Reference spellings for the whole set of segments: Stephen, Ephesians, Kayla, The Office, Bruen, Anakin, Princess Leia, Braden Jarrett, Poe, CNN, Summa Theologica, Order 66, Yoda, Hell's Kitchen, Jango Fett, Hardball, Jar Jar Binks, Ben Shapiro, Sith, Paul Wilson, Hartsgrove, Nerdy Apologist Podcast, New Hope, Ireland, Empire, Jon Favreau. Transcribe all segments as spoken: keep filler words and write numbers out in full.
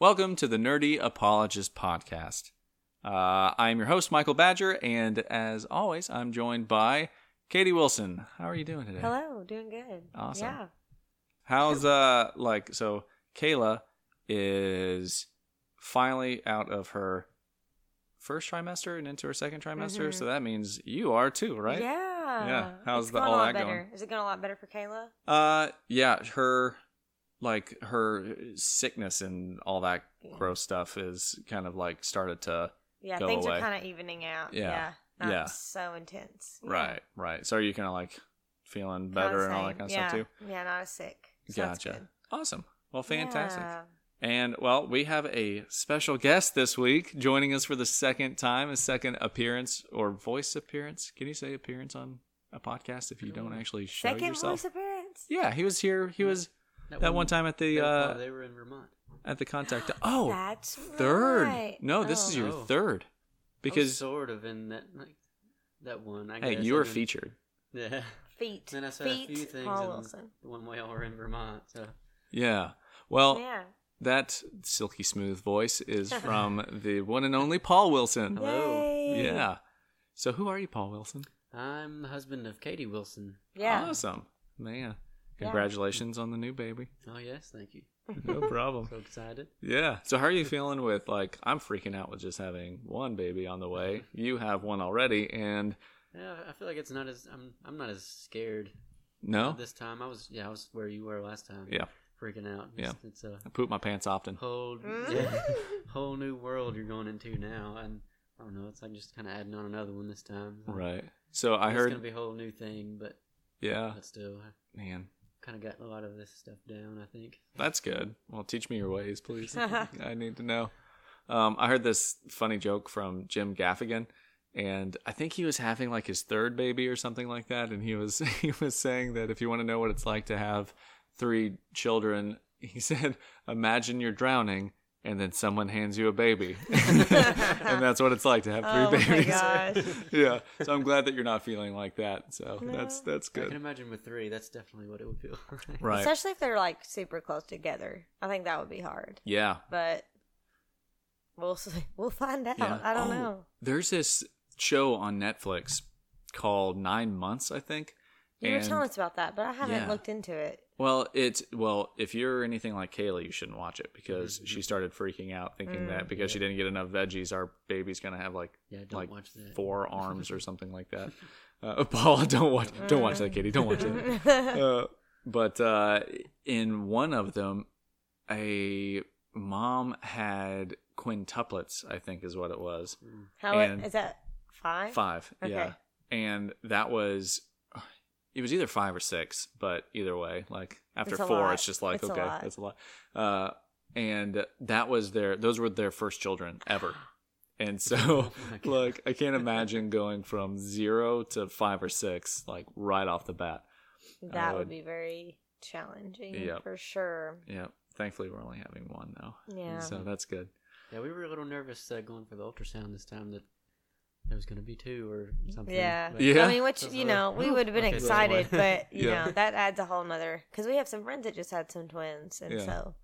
Welcome to the Nerdy Apologist Podcast. Uh, I'm your host, Michael Badger, and as always, I'm joined by Katie Wilson. How are you doing today? Hello, doing good. Awesome. Yeah. How's, uh, like, so Kayla is finally out of her first trimester and into her second trimester, mm-hmm. so that means you are too, right? Yeah. Yeah. How's it's the, all that better. going? Is it going a lot better for Kayla? Uh, yeah, her... Like, her sickness and all that gross stuff is kind of, like, started to yeah, go away. Yeah, things are kind of evening out. Yeah. yeah. Not yeah. so intense. Right, yeah. right. So are you kind of, like, feeling better and all that kind of yeah. stuff, too? Yeah, not as sick. So gotcha. Awesome. Well, fantastic. Yeah. And, well, we have a special guest this week joining us for the second time, a second appearance or voice appearance. Can you say appearance on a podcast if you don't actually show second yourself? Second voice appearance? Yeah, he was here. He was... That, that one, one time at the... Uh, they were in Vermont. At the contact... Oh, that's third. Right. No, this oh. is your third. Because I was sort of in that like, that one. I hey, guess you were featured. Yeah. Feet. Then I said Feet. a few things Paul Wilson. When we all were in Vermont. So. Yeah. Well, yeah. that silky smooth voice is from the one and only Paul Wilson. Hello. Yay. Yeah. So who are you, Paul Wilson? I'm the husband of Katie Wilson. Yeah. Awesome. Man. Congratulations yeah. on the new baby. Oh, yes. Thank you. No problem. So excited. Yeah. So how are you feeling with, like, I'm freaking out with just having one baby on the way. You have one already, and... Yeah, I feel like it's not as... I'm I'm not as scared. No? This time. I was, yeah, I was where you were last time. Yeah. Freaking out. It's, yeah. It's a I poop my pants often. Whole, yeah, whole new world you're going into now, and I don't know. It's like just kind of adding on another one this time. So right. So I it's heard... It's going to be a whole new thing, but... Yeah. But still. Man. Kind of got a lot of this stuff down, I think. That's good. Well, teach me your ways, please. I need to know. Um, I heard this funny joke from Jim Gaffigan, and I think he was having like his third baby or something like that, and he was he was saying that if you want to know what it's like to have three children, he said, imagine you're drowning, and then someone hands you a baby. And that's what it's like to have three oh babies. My gosh. Yeah. So I'm glad that you're not feeling like that. So no. that's that's good. I can imagine with three, that's definitely what it would feel like. Right. Especially if they're like super close together. I think that would be hard. Yeah. But we'll see. We'll find out. Yeah. I don't oh, know. There's this show on Netflix called Nine Months, I think. You and, were telling us about that, but I haven't yeah. looked into it. Well, it's well. If you're anything like Kayla, you shouldn't watch it because mm-hmm. she started freaking out thinking mm, that because yeah. she didn't get enough veggies, our baby's gonna have like yeah, like four arms or something like that. Uh, Paul, don't watch, don't watch that, Katie. Don't watch it. Uh, but uh, in one of them, a mom had quintuplets. I think is what it was. How and is that? Five. Five. Okay. Yeah, and that was. It was either five or six, but either way, like after it's four, lot. it's just like, it's okay, a that's a lot. Uh, and that was their, those were their first children ever. And so like, I can't imagine going from zero to five or six, like right off the bat. That uh, would be very challenging yep. for sure. Yeah. Thankfully we're only having one now. Yeah. And so that's good. Yeah. We were a little nervous uh, going for the ultrasound this time that there was going to be two or something. Yeah. But yeah. I mean, which, you know, we would have been okay, excited, but, you yeah. know, that adds a whole nother. Because we have some friends that just had some twins. And yeah. so,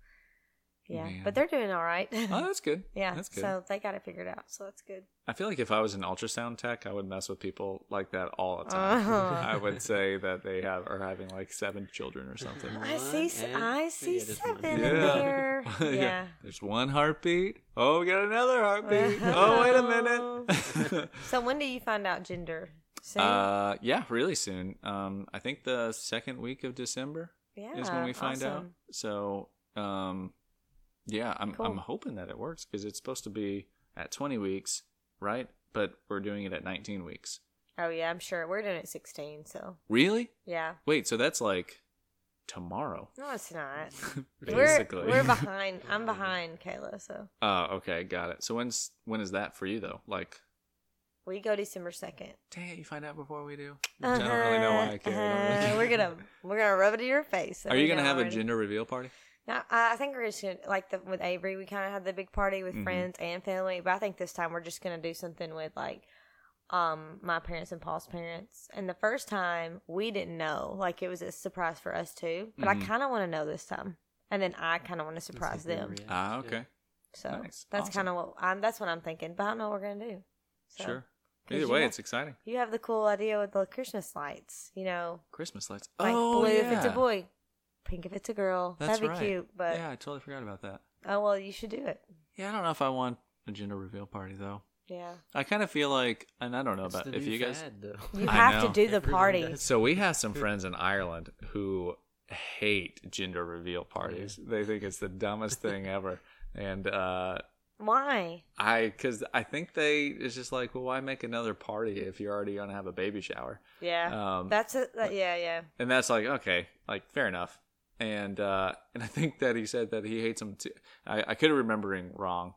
yeah. Man. But they're doing all right. Oh, that's good. yeah. That's good. So they got it figured out. So that's good. I feel like if I was an ultrasound tech, I would mess with people like that all the time. Uh-huh. I would say that they have are having like seven children or something. I see I see seven in there. Yeah. yeah. There's one heartbeat. Oh, we got another heartbeat. Uh-huh. Oh, wait a minute. So when do you find out gender? Soon? Uh, yeah, really soon. Um, I think the second week of December yeah, is when we find awesome. out. So, um, yeah, I'm cool. I'm hoping that it works because it's supposed to be at twenty weeks. Right? But we're doing it at nineteen weeks. Oh, yeah, I'm sure. We're doing it at sixteen, so. Really? Yeah. Wait, so that's like tomorrow. No, it's not. Basically. We're, we're behind. I'm behind, Kayla, so. Oh, uh, okay, got it. So when's when is that for you, though? Like. We go December second. Dang it, you find out before we do? Uh-huh, I don't really know why I care. Uh-huh. I don't really care. We're gonna We're going to rub it in your face. Are you going to have already. a gender reveal party? No, I think we're just going to, like the, with Avery, we kind of had the big party with mm-hmm. friends and family. But I think this time we're just going to do something with, like, um, my parents and Paul's parents. And the first time, we didn't know. Like, it was a surprise for us, too. But mm-hmm. I kind of want to know this time. And then I kind of want to surprise them. Ah, okay. So nice. That's awesome. Kind of what I'm, that's what I'm thinking, but I don't know what we're going to do. So, sure. Either way, have, it's exciting. You have the cool idea with the Christmas lights, you know. Christmas lights. Like oh, blue yeah. if it's a boy, pink if it's a girl. That's That'd be right. cute. But yeah, I totally forgot about that. Oh, well, you should do it. Yeah, I don't know if I want a gender reveal party, though. Yeah. I kind of feel like, and I don't know it's about if you guys. Fad, you have to do the party. So we have some friends in Ireland who hate gender reveal parties. Yeah. They think it's the dumbest thing ever. And uh, why? I because I think they it's just like, well, why make another party if you're already gonna have a baby shower? Yeah, um, that's a, that, yeah, yeah. And that's like okay, like fair enough. And uh, and I think that he said that he hates them too. I, I could be remembering wrong.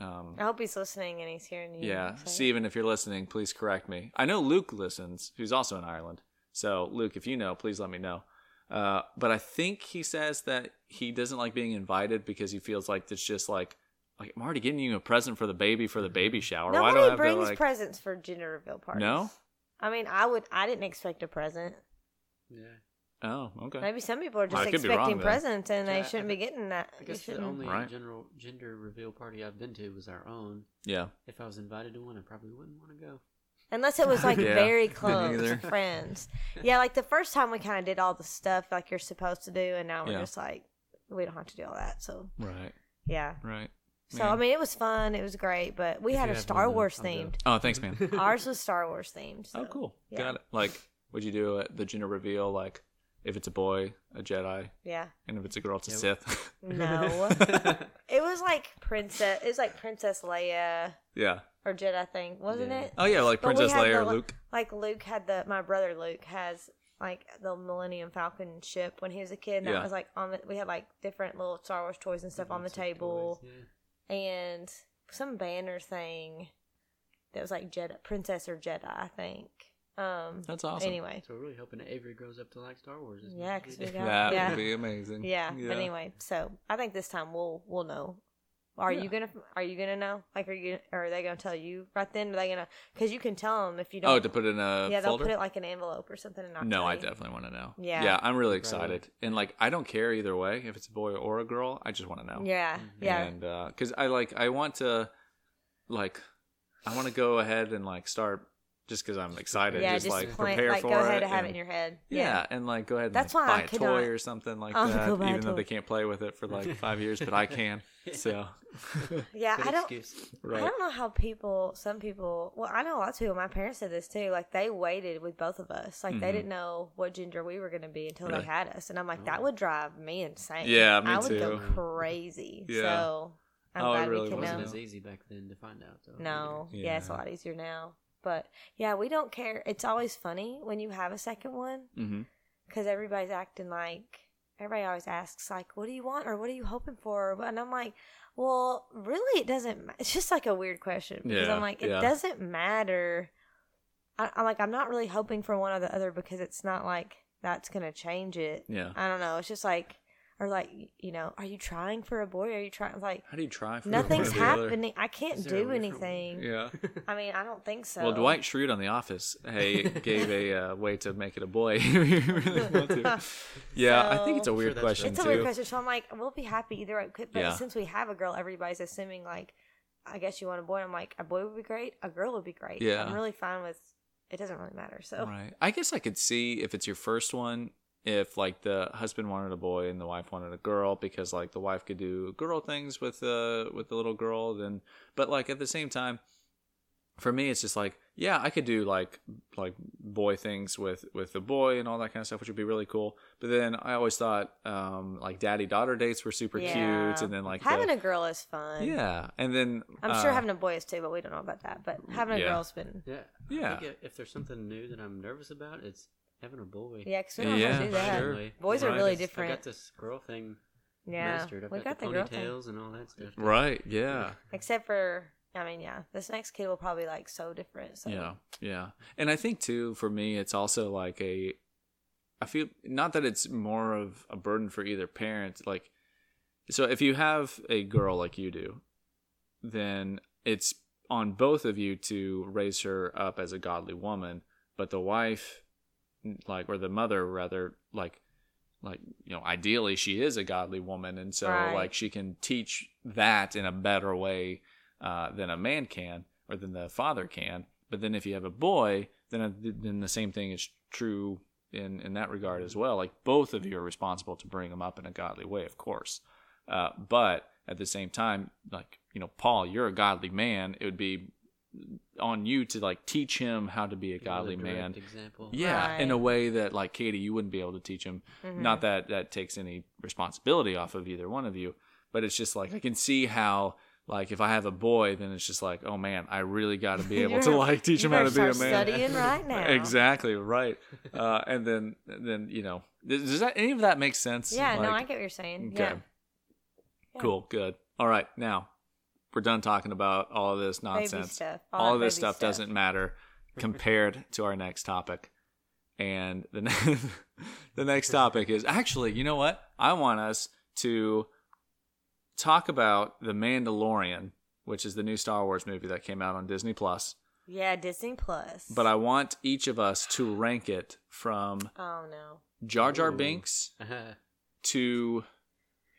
Um, I hope he's listening and he's hearing you. Yeah, Stephen, if you're listening, please correct me. I know Luke listens, who's also in Ireland. So Luke, if you know, please let me know. Uh, but I think he says that he doesn't like being invited because he feels like it's just like, like I'm already getting you a present for the baby for the baby shower. Nobody Why do I have brings to, like... presents for gender reveal parties. No, I mean I would. I didn't expect a present. Yeah. Oh, okay. Maybe some people are just well, expecting wrong, presents and yeah, they shouldn't I, be getting that. I guess the only right. general gender reveal party I've been to was our own. Yeah. If I was invited to one, I probably wouldn't want to go. Unless it was like yeah. very close friends. Yeah, like the first time we kind of did all the stuff like you're supposed to do, and now we're yeah. just like, we don't have to do all that. So Right. Yeah. Right. So, man. I mean, it was fun. It was great, but we if had a Star one, Wars themed. Oh, thanks, man. Ours was Star Wars themed. So, oh, cool. Yeah. Got it. Like, would you do at the gender reveal, like, if it's a boy, a Jedi. Yeah. And if it's a girl, it's a yeah. Sith. No. It was like princess. It was like Princess Leia. Yeah. Or Jedi thing, wasn't yeah. it? Oh yeah, like Princess Leia or Luke. Like Luke had the. My brother Luke has like the Millennium Falcon ship when he was a kid. And yeah. That was like on the. We had like different little Star Wars toys and stuff yeah, on the table, toys, yeah. and some banner thing that was like Jedi, Princess or Jedi, I think. Um, That's awesome. Anyway, so we're really hoping that Avery grows up to like Star Wars. Isn't yeah, because we got that yeah. would be amazing. Yeah. yeah. But anyway, so I think this time we'll we'll know. Are yeah. you gonna Are you gonna know? Like, are you or are they gonna tell you right then? Are they gonna? Because you can tell them if you don't. Oh, to put in a yeah, folder? They'll put it like an envelope or something. And not no, tell I you. Definitely want to know. Yeah, yeah, I'm really excited, right. and like I don't care either way if it's a boy or a girl. I just want to know. Yeah, mm-hmm. yeah, and because uh, I like I want to, like, I want to go ahead and like start. Just because I'm excited, yeah, just, just like plan, prepare like, for it. Go ahead and have it in your head. Yeah, yeah and like go ahead and that's like, buy I a toy not. Or something like I'll that, even though they can't play with it for like five years, but I can. So yeah, I don't. Right. I don't know how people. Some people. Well, I know lots of people. My parents said this too. Like they waited with both of us. Like mm-hmm. they didn't know what gender we were going to be until really? They had us. And I'm like, oh. that would drive me insane. Yeah, me I would too. Go crazy. Yeah. So I'm oh, glad it really we can wasn't know. As easy back then to find out. Though. No, yeah. yeah, it's a lot easier now. But, yeah, we don't care. It's always funny when you have a second one because mm-hmm. everybody's acting like – everybody always asks, like, what do you want or what are you hoping for? And I'm like, well, really it doesn't – it's just like a weird question because yeah, I'm like, it yeah. doesn't matter. I, I'm like, I'm not really hoping for one or the other because it's not like that's going to change it. Yeah. I don't know. It's just like – Or like, you know, are you trying for a boy? Are you trying like? How do you try for nothing's a boy happening? I can't do anything. Yeah. I mean, I don't think so. Well, Dwight Schrute on The Office, hey, gave a uh, way to make it a boy. Really want to. Yeah, so, I think it's a weird sure question. Right. It's a weird too. question. So I'm like, we'll be happy either way. But yeah. since we have a girl, everybody's assuming like, I guess you want a boy. I'm like, a boy would be great. A girl would be great. Yeah. I'm really fine with. It doesn't really matter. So. Right. I guess I could see if it's your first one. If, like, the husband wanted a boy and the wife wanted a girl because, like, the wife could do girl things with the, with the little girl. then But, like, at the same time, for me, it's just like, yeah, I could do, like, like boy things with, with the boy and all that kind of stuff, which would be really cool. But then I always thought, um, like, daddy-daughter dates were super yeah. cute. And then, like, having the, a girl is fun. Yeah. And then... I'm uh, sure having a boy is too, but we don't know about that. But having a yeah. girl's been... Yeah. yeah. I think if there's something new that I'm nervous about, it's... Having a boy. Yeah, because we don't yeah, have to do that. Sure. Boys right. are really different. I got this girl thing yeah. mastered. I've we got, got the, the ponytails and all that stuff. Right, yeah. Except for, I mean, yeah, this next kid will probably, like, so different. So. Yeah, yeah. And I think, too, for me, it's also, like, a... I feel... Not that it's more of a burden for either parent. Like, so if you have a girl like you do, then it's on both of you to raise her up as a godly woman. But the wife... like or the mother rather like like you know ideally she is a godly woman and so right. like she can teach that in a better way uh, than a man can, or than the father can. But then if you have a boy, then then the same thing is true in, in that regard as well. Like, both of you are responsible to bring them up in a godly way, of course. Uh, but at the same time, like, you know, Paul, you're a godly man. It would be on you to, like, teach him how to be a godly man. Example. Yeah, right. In a way that, like, Katie, you wouldn't be able to teach him. Mm-hmm. Not that that takes any responsibility off of either one of you, but it's just like, I can see how, like, if I have a boy, then it's just like, oh man, I really got to be able to, like, teach him how to be a man. Studying right now. Exactly, right. Uh, and then, then you know, does that any of that make sense? Yeah, like, no, I get what you're saying. Okay. Yeah. Cool, good. All right, now we're done talking about all of this nonsense. Baby stuff. All, all of this stuff, stuff doesn't matter compared to our next topic. And the ne- the next topic is actually, you know what? I want us to talk about The Mandalorian, which is the new Star Wars movie that came out on Disney Plus. Yeah, Disney Plus. But I want each of us to rank it from oh no Jar Jar Binks to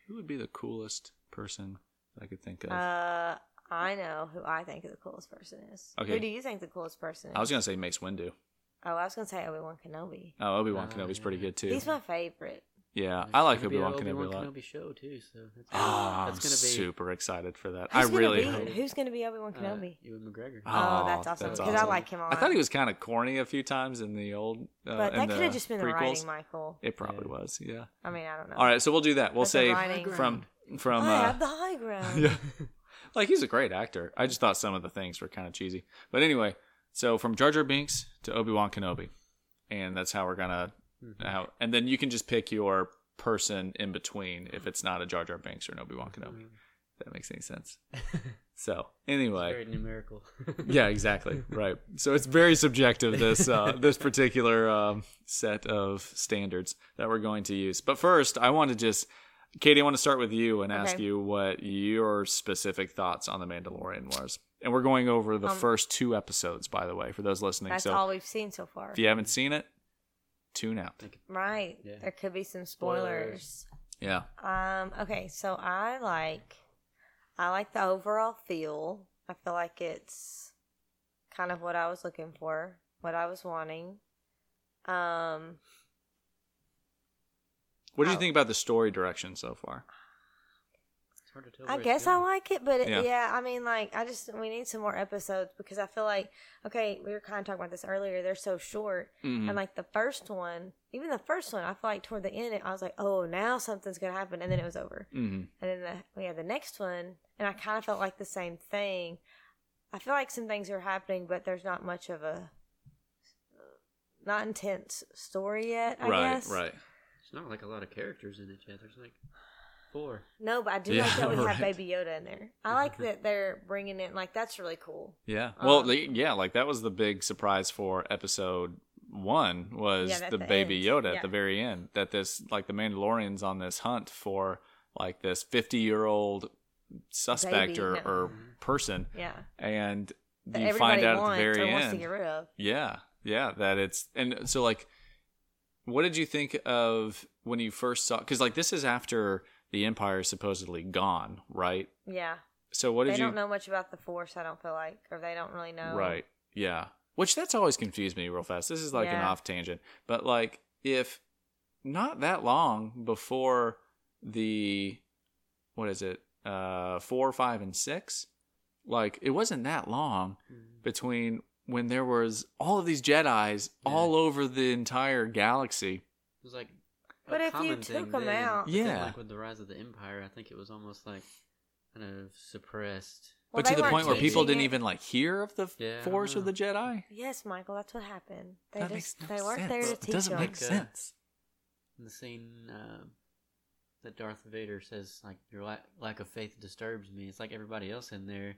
who would be the coolest person that I could think of? Uh, I know who I think the coolest person is. Okay. Who do you think the coolest person is? I was going to say Mace Windu. Oh, I was going to say Obi-Wan Kenobi. Oh, Obi-Wan oh, Kenobi's yeah. pretty good, too. He's my favorite. Yeah, There's I like Obi-Wan Kenobi a lot. Obi-Wan Kenobi show, too. So that's gonna, oh, that's I'm gonna be... super excited for that. Who's I really be, hope. Who's going to be Obi-Wan Kenobi? Uh, Ewan McGregor. Oh, oh that's awesome. Because awesome. I like him a lot. I thought he was kind of corny a few times in the old uh, But that could have just been prequels. The writing, Michael. It probably yeah. was, yeah. I mean, I don't know. All right, so we'll do that. We'll but say from... from I uh, have the high ground. Yeah. Like, he's a great actor. I just thought some of the things were kind of cheesy. But anyway, so from Jar Jar Binks to Obi-Wan Kenobi. And that's how we're going to... How, and then you can just pick your person in between if it's not a Jar Jar Binks or an Obi-Wan Kenobi. If that makes any sense. So anyway, it's very numerical. Yeah, exactly. Right. So it's very subjective. This uh, this particular um, set of standards that we're going to use. But first, I want to just, Katie, I want to start with you and ask okay. you what your specific thoughts on The Mandalorian was. And we're going over the um, first two episodes, by the way, for those listening. That's so all we've seen so far. If you haven't seen it, tune out. Right. Yeah. There could be some spoilers. Yeah. Um. Okay. So I like, I like the overall feel. I feel like it's kind of what I was looking for, what I was wanting. Um. What do you I, think about the story direction so far? It's hard to tell. I guess I like it, but it, yeah. yeah, I mean, like, I just we need some more episodes because I feel like. Okay, we were kind of talking about this earlier. They're so short. Mm-hmm. And, like, the first one, even the first one, I feel like toward the end, I was like, oh, now something's going to happen. And then it was over. Mm-hmm. And then the, we had the next one, and I kind of felt like the same thing. I feel like some things are happening, but there's not much of a not intense story yet, I right, guess. Right, right. It's not like a lot of characters in it yet. There's, like, four. No, but I do yeah, like that we right. have Baby Yoda in there. I like that they're bringing in, like, that's really cool. Yeah. Well, um, yeah, like, that was the big surprise for episode one was yeah, the, the Baby end. Yoda yeah. at the very end. That this, like, the Mandalorian's on this hunt for, like, this fifty-year-old suspect Baby, or, no. or person. Yeah. And that you find out at the very end. To get rid of. Yeah. Yeah, that it's... And so, like, what did you think of when you first saw... Because, like, this is after... The Empire is supposedly gone, right? Yeah. So what did they you... They don't know much about the Force, I don't feel like. Or they don't really know. Right, yeah. Which, that's always confused me real fast. This is like yeah. an off tangent. But, like, if not that long before the... What is it? Uh, four, five, and six? Like, it wasn't that long mm-hmm. between when there was all of these Jedis yeah. all over the entire galaxy. It was like... But if you took them then, out, yeah, then, like with the rise of the Empire, I think it was almost like kind of suppressed. Well, but to the point where people it. didn't even like hear of the yeah, Force or the Jedi. Yes, Michael, that's what happened. They that just no they weren't sense. there to it teach them. It doesn't make them. sense. In the scene uh, that Darth Vader says, like, your la- lack of faith disturbs me. It's like everybody else in there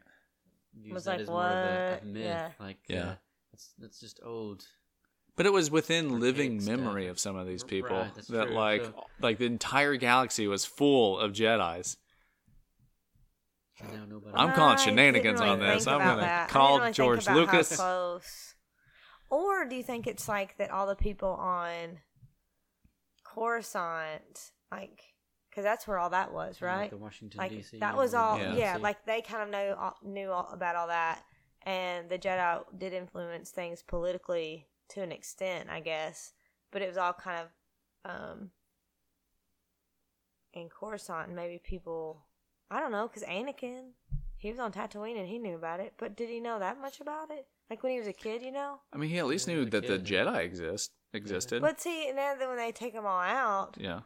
views that like, as what? more of a myth. Yeah. Like, yeah, uh, it's it's just old. But it was within living memory of some of these people right, that true. like so, like the entire galaxy was full of Jedis. Nobody I'm calling shenanigans really on this. I'm going to call really George Lucas. Or do you think it's like that all the people on Coruscant, like, because that's where all that was, right? Like the Washington, like, D C. That was all, yeah, yeah, like they kind of know, all, knew all about all that. And the Jedi did influence things politically to an extent, I guess. But it was all kind of um, in Coruscant, and maybe people, I don't know, because Anakin, he was on Tatooine and he knew about it. But did he know that much about it? Like when he was a kid, you know? I mean, he at least knew that kid. the Jedi exist existed. But see, now that when they take them all out, yeah,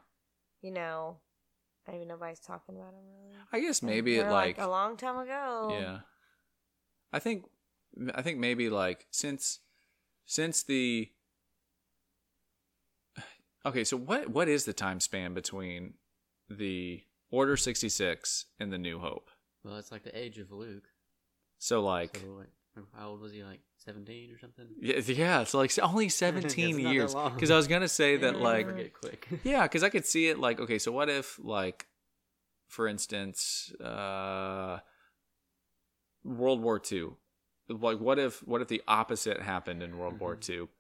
you know, maybe nobody's talking about them really. I guess maybe it like, like a long time ago. Yeah, I think, I think maybe like since, since the. Okay, so what what is the time span between the Order sixty-six and the New Hope? Well, it's like the age of Luke. So like. So like how old was he? Like seventeen or something? Yeah, yeah. It's like only seventeen years. Because I was gonna say that, like, forget quick. Yeah, because I could see it. Like, okay, so what if, like, for instance, uh, World War Two? Like, what if what if the opposite happened in World mm-hmm. War Two,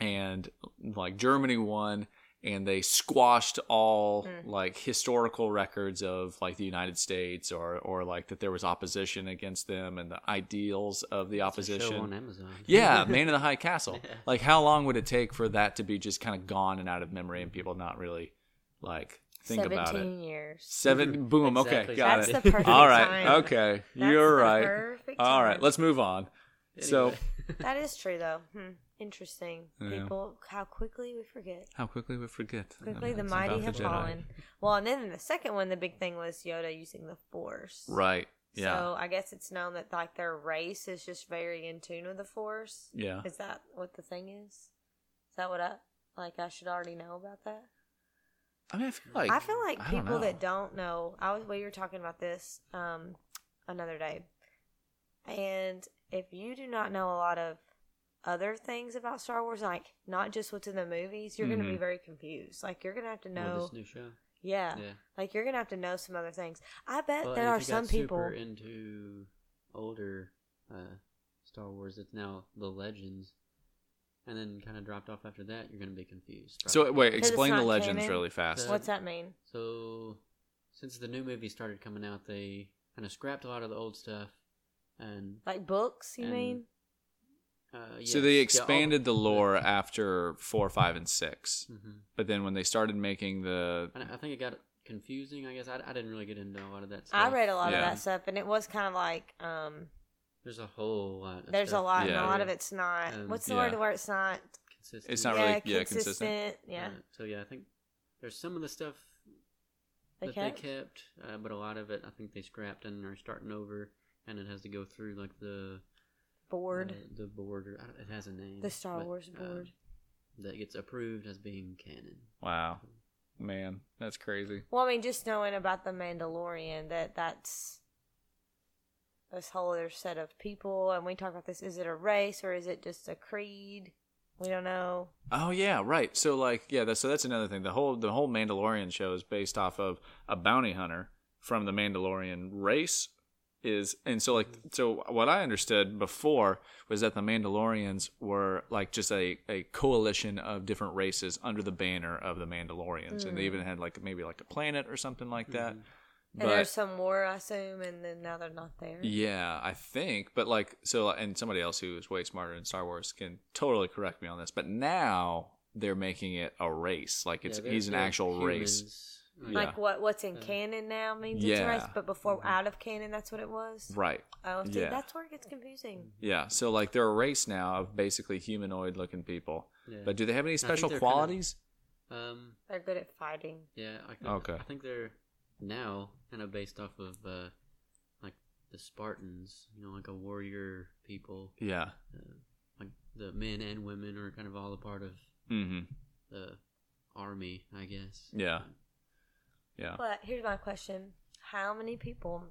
and like Germany won, and they squashed all mm. like historical records of like the United States, or or like that there was opposition against them and the ideals of the opposition. It's a show on Amazon. Yeah, Man in the High Castle. Yeah. Like, how long would it take for that to be just kind of gone and out of memory and people not really like think about it? Seventeen years. Seven. Boom. Exactly. Okay, got That's it. That's the perfect all right. Time. Okay, That's you're right. Perfect all right, time. Let's move on. Anyway. So that is true, though. Hmm. Interesting. Yeah. People, how quickly we forget. How quickly we forget. Quickly uh, the mighty have fallen. Well, and then in the second one, the big thing was Yoda using the Force. Right. Yeah. So I guess it's known that like their race is just very in tune with the Force. Yeah. Is that what the thing is? Is that what I, like I should already know about that? I mean, I feel like. I feel like I people don't that don't know. I was, well, you were talking about this um, another day. And if you do not know a lot of other things about Star Wars, like not just what's in the movies, you're mm-hmm. going to be very confused. Like you're going to have to know. Well, this new show. Yeah, yeah. Like you're going to have to know some other things. I bet well, there are some people super into older uh, Star Wars. It's now the Legends, and then kind of dropped off after that. You're going to be confused. Probably. So wait, explain the Legends canon? Really fast. So, what's that mean? So since the new movies started coming out, they kind of scrapped a lot of the old stuff and like books. You and, mean? Uh, yes. So they expanded yeah, all, the lore yeah. after four, five, and six. Mm-hmm. But then when they started making the... I, I think it got confusing, I guess. I, I didn't really get into a lot of that stuff. I read a lot yeah. of that stuff, and it was kind of like... Um, there's a whole lot of There's stuff. a lot, yeah, and a lot yeah. of it's not... Um, what's the yeah. word where it's not... Consistent. It's not yeah, really yeah, consistent. consistent. Yeah. Uh, so, yeah, I think there's some of the stuff they that kept? they kept, uh, but a lot of it I think they scrapped and are starting over, and it has to go through like the... Board. The, the board, or, it has a name. The Star but, Wars board. Uh, that gets approved as being canon. Wow. Man, that's crazy. Well, I mean, just knowing about The Mandalorian, that that's this whole other set of people, and we talk about this, is it a race, or is it just a creed? We don't know. Oh, yeah, right. So, like, yeah, that's, so that's another thing. The whole, the whole Mandalorian show is based off of a bounty hunter from the Mandalorian race, is and so like so what I understood before was that the Mandalorians were like just a, a coalition of different races under the banner of the Mandalorians, mm. and they even had like maybe like a planet or something like that. Mm. But, and there's some war, I assume, and then now they're not there. Yeah, I think. But like so, and somebody else who is way smarter in Star Wars can totally correct me on this. But now they're making it a race, like it's yeah, he's an actual humans. race. Like yeah. what what's in uh, canon now means yeah. it's race, but before mm-hmm. out of canon, that's what it was. Right. Oh, so yeah. that's where it gets confusing. Yeah. So like they're a race now of basically humanoid looking people. Yeah. But do they have any special qualities? Kind of, um, they're good at fighting. Yeah. I think, okay. I think they're now kind of based off of uh, like the Spartans, you know, like a warrior people. Yeah. Uh, like the men and women are kind of all a part of mm-hmm. the army, I guess. Yeah. Yeah. But here's my question. How many people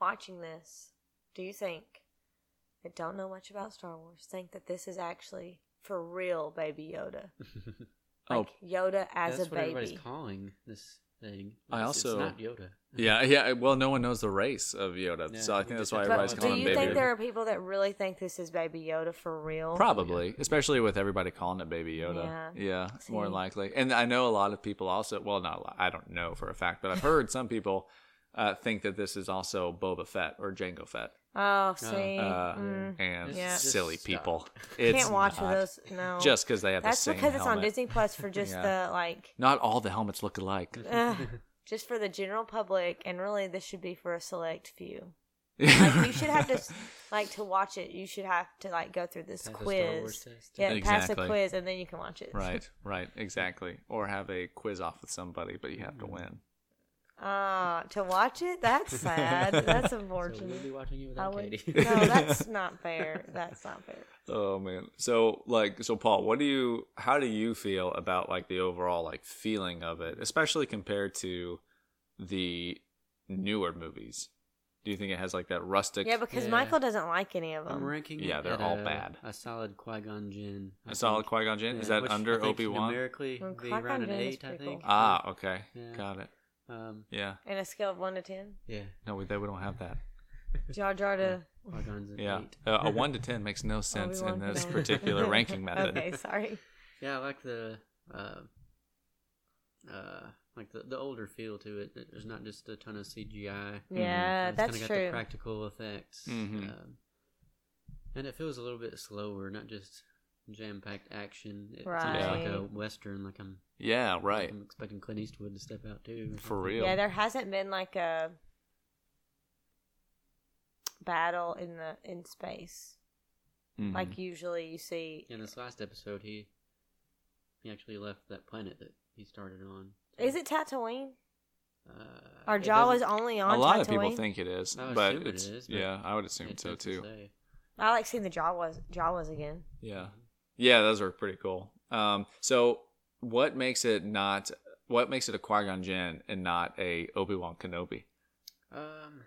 watching this do you think that don't know much about Star Wars think that this is actually for real Baby Yoda? Like oh, Yoda as a baby. That's what everybody's calling this thing. It's, I also, it's not Yoda. Yeah, yeah. Well, no one knows the race of Yoda, yeah, so I think that's why everybody's calling him Baby Yoda. Do you think there are people that really think this is Baby Yoda for real? Probably, yeah. Especially with everybody calling it Baby Yoda. Yeah, yeah, more than likely. And I know a lot of people also. Well, not a lot, I don't know for a fact, but I've heard some people uh, think that this is also Boba Fett or Jango Fett. Oh, see, uh, mm. and yeah. silly people. It's can't watch with those. No, just because they have that's the same because helmet. It's on Disney Plus for just yeah. the like. Not all the helmets look alike. Uh, just for the general public, and really, this should be for a select few. Like, you should have to like to watch it. You should have to like go through this pass quiz. Yeah, exactly. Pass a quiz, and then you can watch it. Right, right, exactly. Or have a quiz off with somebody, but you have mm-hmm. to win. Uh, to watch it? That's sad. That's unfortunate. So we'll be watching you without would, Katie. No, that's not fair. That's not fair. Oh man. So like, so Paul, what do you? How do you feel about like the overall like feeling of it, especially compared to the newer movies? Do you think it has like that rustic? Yeah, because yeah. Michael doesn't like any of them. I'm ranking. Yeah, they're all a, bad. A solid Qui-Gon Jinn. I a think. solid Qui-Gon Jinn. Yeah, is that under Obi-Wan? Numerically, well, they run an eight. I think. Cool. Ah, okay, yeah. Got it. Um, yeah. And a scale of one to ten. Yeah. No, we, they, we don't have that. Jar Jar to. Yeah. Uh, a one to ten makes no sense in this particular ranking method. Okay, sorry. Yeah, I like the, uh, uh, like the, the older feel to it. There's not just a ton of C G I. Yeah, mm-hmm. that's true. It's kind of got the practical effects, mm-hmm. um, and it feels a little bit slower, not just jam-packed action. It right. seems like a western, like I'm yeah right like I'm expecting Clint Eastwood to step out too for real. Yeah, there hasn't been like a battle in the in space mm-hmm. like usually you see in this last episode. He he actually left that planet that he started on. Is it Tatooine? Uh, or Jawas only on Tatooine? A lot Tatooine? Of people think it is, but it's it is, but yeah I would assume so too. I like seeing the Jawas Jawas again. Yeah. Yeah, those are pretty cool. Um, so, what makes it not? What makes it a Qui-Gon Jinn and not a Obi-Wan Kenobi? Um,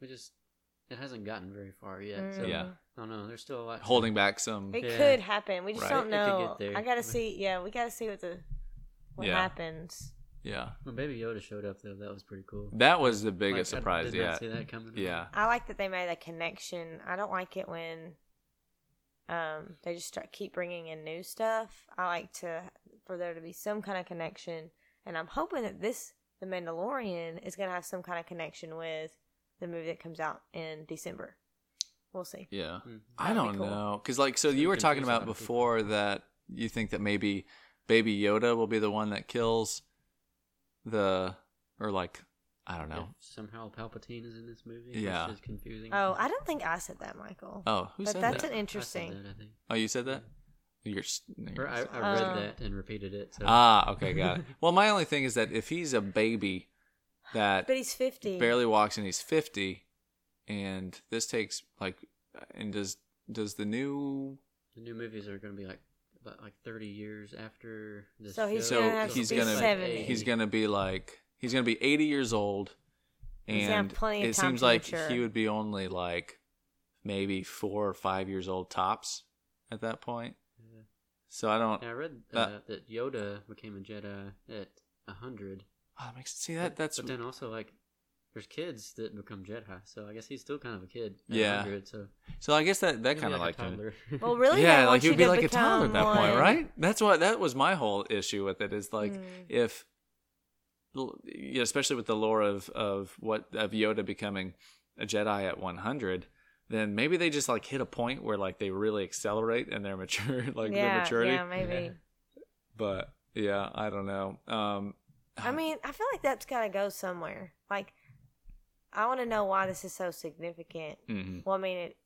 we just it hasn't gotten very far yet. Mm. So yeah, I don't know. There's still a lot holding to... back. Some it yeah. could happen. We just right. don't know. I gotta see. Yeah, we gotta see what the what yeah. happens. Yeah. When Baby Yoda showed up, though, that was pretty cool. That was the biggest like, surprise. I did yeah. not see that coming. Yeah. I like that they made a connection. I don't like it when. Um, they just start keep bringing in new stuff. I like to for there to be some kind of connection, and I'm hoping that this The Mandalorian is going to have some kind of connection with the movie that comes out in December. We'll see. Yeah, mm-hmm. I don't cool. know because like so, so you were talking about before people. That you think that maybe Baby Yoda will be the one that kills the or like. I don't know. If somehow Palpatine is in this movie. Yeah. It's just confusing. Oh, I don't think I said that, Michael. Oh, who but said that? But that's an interesting. I said that, I think. Oh, you said that? You're. You're... I, I read um... that and repeated it. So. Ah, okay, got it. Well, my only thing is that if he's a baby that. But he's fifty. Barely walks and he's fifty, and this takes, like, and does does the new. The new movies are going to be like. About like thirty years after this. So he's going to be seventy. He's going to be like. He's going to be eighty years old, and it seems like mature. He would be only like maybe four or five years old tops at that point. Yeah. So I don't... Yeah, I read uh, uh, that Yoda became a Jedi at one hundred. Oh, that makes... See, that, but, that's... But then also, like, there's kids that become Jedi, so I guess he's still kind of a kid at yeah. one hundred, so... So I guess that, that kind of like... like him. Well, really? Yeah, like, he would be like a toddler at that one. Point, right? That's what... That was my whole issue with it, is like, mm. if... Yeah, especially with the lore of, of what of Yoda becoming a Jedi at one hundred, then maybe they just like hit a point where like they really accelerate and they're mature, like yeah, their maturity. Yeah, maybe. But yeah, I don't know. Um, I mean, I feel like that's gotta go somewhere. Like, I want to know why this is so significant. Mm-hmm. Well, I mean, it,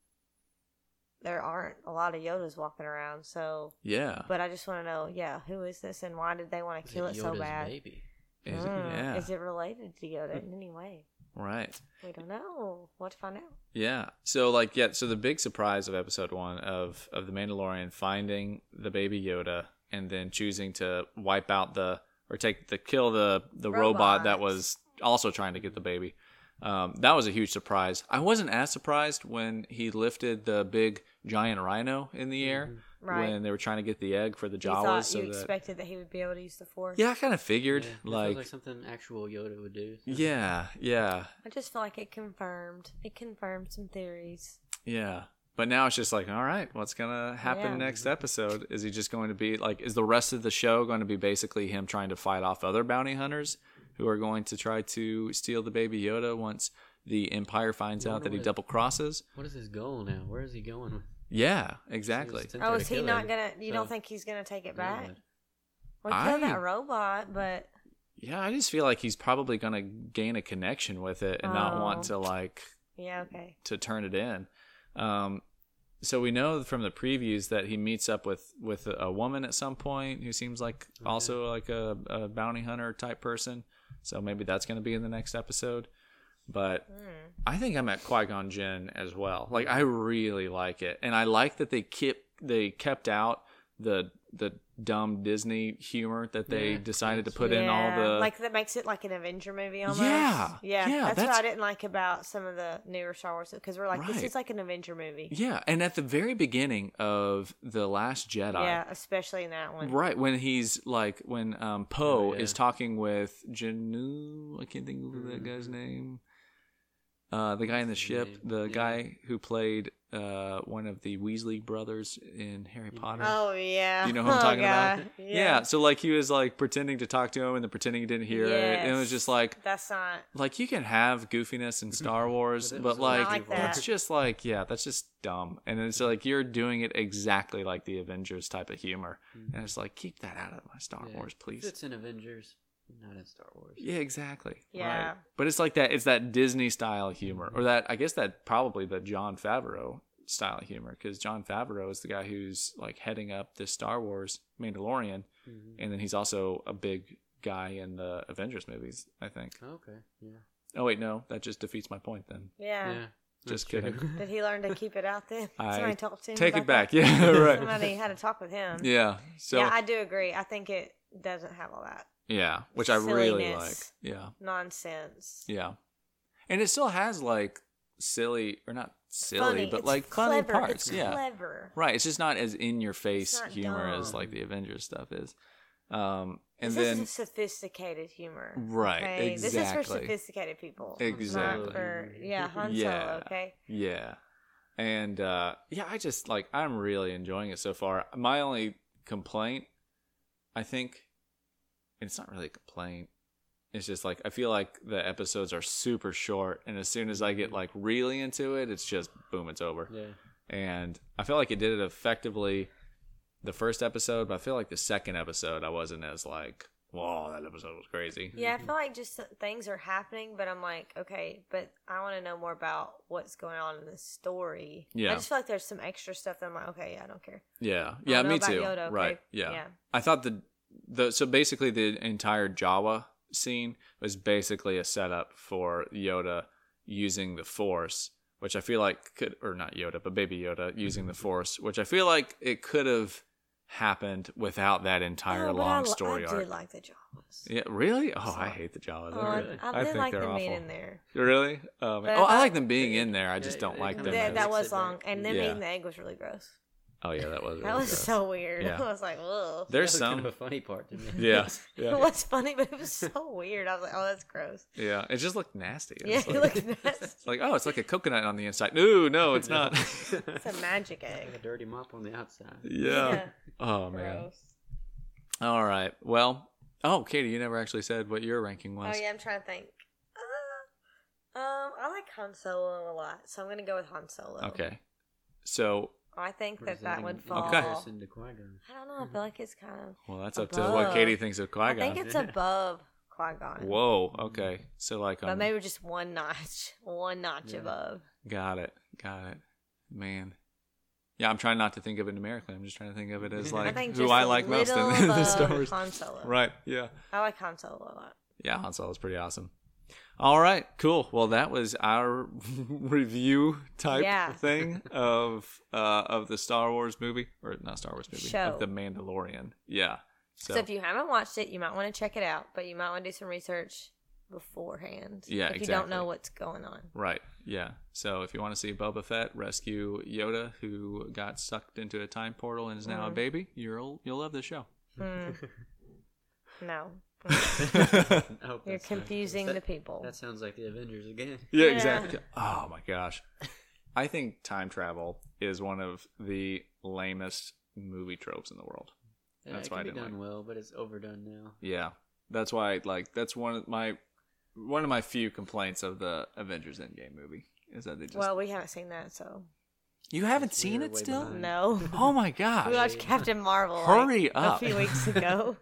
there aren't a lot of Yodas walking around, so yeah. But I just want to know, yeah, who is this and why did they want to kill it, it so bad? Baby? Is, mm. it, yeah. Is it related to Yoda in any way? Right. We don't know. We'll find out. Yeah. So, like, yeah. So the big surprise of episode one of of The Mandalorian finding the baby Yoda and then choosing to wipe out the or take the kill the the robot, robot that was also trying to get the baby. Um, that was a huge surprise. I wasn't as surprised when he lifted the big giant rhino in the air. Mm-hmm. Right. When they were trying to get the egg for the Jawas. You thought, so you that, expected that he would be able to use the Force. Yeah, I kind of figured. Yeah, like, like something actual Yoda would do. So. Yeah, yeah. I just feel like it confirmed. It confirmed some theories. Yeah. But now it's just like, all right, what's going to happen yeah. next episode? Is he just going to be, like, is the rest of the show going to be basically him trying to fight off other bounty hunters who are going to try to steal the baby Yoda once the Empire finds out that he double crosses? What is his goal now? Where is he going with? Yeah, exactly. Oh, is he not going to... You don't think he's going to take it back? Well, he killed that robot, but... Yeah, I just feel like he's probably going to gain a connection with it and not want to, like... Yeah, okay. To turn it in. Um, so we know from the previews that he meets up with, with a woman at some point who seems like also like a, a bounty hunter type person. So maybe that's going to be in the next episode. But mm. I think I'm at Qui-Gon Jinn as well. Like, I really like it. And I like that they kept they kept out the the dumb Disney humor that they yeah. decided to put yeah. in all the... Like, that makes it like an Avenger movie almost. Yeah. Yeah. yeah that's, that's what I didn't like about some of the newer Star Wars. Because we're like, right. this is like an Avenger movie. Yeah. And at the very beginning of The Last Jedi... Yeah, especially in that one. Right. When he's like... When um, Poe oh, yeah. is talking with Janu... I can't think of mm. that guy's name. Uh, the guy in the ship, the yeah. guy who played uh, one of the Weasley brothers in Harry Potter. Oh, yeah. You know who I'm oh, talking God. about? Yeah. yeah. So, like, he was, like, pretending to talk to him and then pretending he didn't hear yes. it. And it was just like... That's not... Like, you can have goofiness in Star Wars, but, but like, like that. It's just like, yeah, that's just dumb. And it's like, you're doing it exactly like the Avengers type of humor. Mm-hmm. And it's like, keep that out of my Star yeah. Wars, please. It's in Avengers. Not in Star Wars. Yeah, exactly. Yeah. Right. But it's like that, it's that Disney style humor, or that, I guess that probably the Jon Favreau style humor, because Jon Favreau is the guy who's like heading up this Star Wars Mandalorian, mm-hmm. and then he's also a big guy in the Avengers movies, I think. Okay. Yeah. Oh, wait, no, that just defeats my point then. Yeah. Yeah. Just kidding. Did he learn to keep it out then? Somebody talked to him. Take it back. That. Yeah, right. Somebody had a talk with him. Yeah. So. Yeah, I do agree. I think it doesn't have all that. Yeah, which Silliness, I really like. Yeah. Nonsense. Yeah. And it still has like silly, or not silly, funny. but it's like funny clever. parts. It's yeah. clever. Right. It's just not as in your face humor dumb. as like the Avengers stuff is. Um, and this then, is sophisticated humor. Right. Okay? Exactly. This is for sophisticated people. Exactly. Not for, yeah. Han Solo, yeah. okay. Yeah. And uh, yeah, I just like, I'm really enjoying it so far. My only complaint, I think, it's not really a complaint. It's just like, I feel like the episodes are super short, and as soon as I get like really into it, it's just boom, it's over. Yeah. And I feel like it did it effectively the first episode, but I feel like the second episode I wasn't as like, whoa, that episode was crazy. Yeah, I feel like just things are happening, but I'm like, okay, but I want to know more about what's going on in this story. Yeah. I just feel like there's some extra stuff that I'm like, okay, yeah, I don't care. Yeah. Yeah, me too. Yoda, okay? Right. Yeah. yeah. I thought the The, so basically the entire Jawa scene was basically a setup for Yoda using the Force, which I feel like could, or not Yoda, but Baby Yoda using the Force, which I feel like it could have happened without that entire oh, long I, story I arc. I do like the Jawas. Yeah, really? Oh, I hate the Jawas. Oh, really? I, I, I think like they're them awful. being in there. Really? Um, oh, I like them being in there. I just yeah, don't yeah, like them. That, that was long, and them yeah. eating the egg was really gross. Oh yeah, that was really that was gross. so weird. Yeah. I was like, "Whoa." There's that was some kind of a funny part to me. Yeah, yeah. It was funny, but it was so weird. I was like, "Oh, that's gross." Yeah, it just looked nasty. It yeah, like, it looked nasty. It's like, oh, it's like a coconut on the inside. No, no, it's not. It's a magic egg. Like a dirty mop on the outside. Yeah. yeah. Oh man. Gross. All right. Well. Oh, Katie, you never actually said what your ranking was. Oh yeah, I'm trying to think. Uh, um, I like Han Solo a lot, so I'm gonna go with Han Solo. Okay. So. I think that that would fall. Okay. I don't know. I feel like it's kind of. Well, that's above. Up to what Katie thinks of Qui-Gon. I think it's yeah. above Qui-Gon. Whoa. Okay. So like. But um, maybe just one notch, one notch yeah. above. Got it. Got it. Man. Yeah, I'm trying not to think of it numerically. I'm just trying to think of it as like I who I like most in the Star Wars. Han Solo. Right. Yeah. I like Han Solo a lot. Yeah, Han Solo is pretty awesome. All right, cool. Well, that was our review type yeah. thing of uh, of the Star Wars movie, or not Star Wars movie, Show. of The Mandalorian. Yeah. So. so if you haven't watched it, you might want to check it out, but you might want to do some research beforehand. Yeah, if exactly. If you don't know what's going on. Right, yeah. So if you want to see Boba Fett rescue Yoda, who got sucked into a time portal and is now mm. a baby, you'll you'll love this show. Mm. No. Nope, you're confusing that, the people. That sounds like the Avengers again. Yeah, exactly. Yeah. Oh, my gosh. I think time travel is one of the lamest movie tropes in the world. Yeah, that's it why I didn't be done like it. Well, but it's overdone now. Yeah, that's why. Like, that's one of my one of my few complaints of the Avengers Endgame movie is that they just. Well, we haven't seen that, so. You haven't seen it still? Behind. No. Oh my gosh! We watched Captain Marvel. Hurry like, up! A few weeks ago.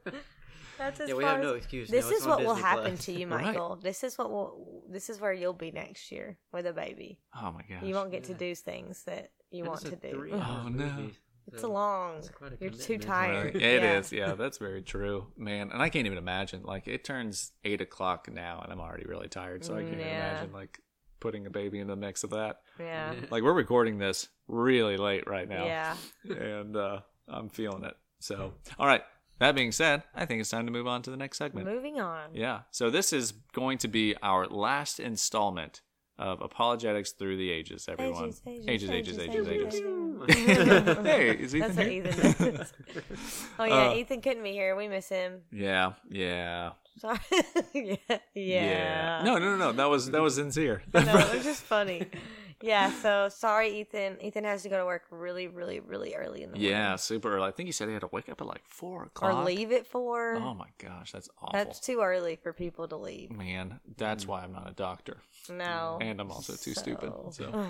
That's as yeah, we far have no excuse. This no, is what Disney will Plus. Happen to you, Michael. Right. This is what will. This is where you'll be next year with a baby. Oh my gosh! You won't get yeah. to do things that you and want to do. Oh no! Movie. It's so long. You're too tired. Right. It yeah. is. Yeah, that's very true, man. And I can't even imagine. Like, it turns eight o'clock now, and I'm already really tired. So I can't yeah. even imagine like putting a baby in the mix of that. Yeah. Like, we're recording this really late right now. Yeah. And uh, I'm feeling it. So, all right. That being said, I think it's time to move on to the next segment. Moving on. Yeah. So this is going to be our last installment of Apologetics Through the Ages, everyone. Ages, ages, ages, ages, ages. ages. Hey, is Ethan That's here? That's what Ethan does. Oh, yeah, uh, Ethan couldn't be here. We miss him. Yeah, yeah. Sorry. yeah, yeah. yeah. No, no, no, no. That was, that was sincere. No, it was just funny. Yeah, so sorry, Ethan. Ethan has to go to work really, really, really early in the morning. Yeah, super early. I think he said he had to wake up at like four o'clock. Or leave at four. Oh, my gosh. That's awful. That's too early for people to leave. Man, that's why I'm not a doctor. No. And I'm also too so. stupid. So.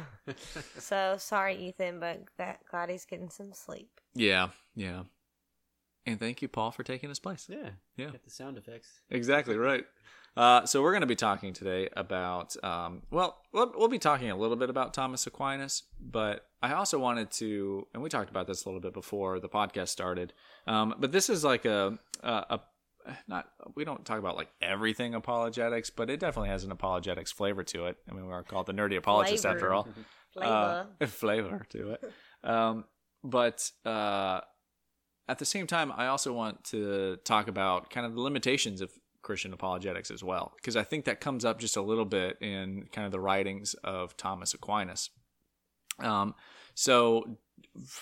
So, sorry, Ethan, but that, glad he's getting some sleep. Yeah, yeah. And thank you, Paul, for taking his place. Yeah. Yeah. Get the sound effects. Exactly, right. Uh, so we're going to be talking today about, um, well, well, we'll be talking a little bit about Thomas Aquinas, but I also wanted to, and we talked about this a little bit before the podcast started, um, but this is like a, a, a, not, we don't talk about like everything apologetics, but it definitely has an apologetics flavor to it. I mean, we are called the Nerdy Apologist flavor. After all. Flavor. Uh, flavor to it. Um, but, uh, at the same time, I also want to talk about kind of the limitations of Christian apologetics as well, because I think that comes up just a little bit in kind of the writings of Thomas Aquinas. Um, so,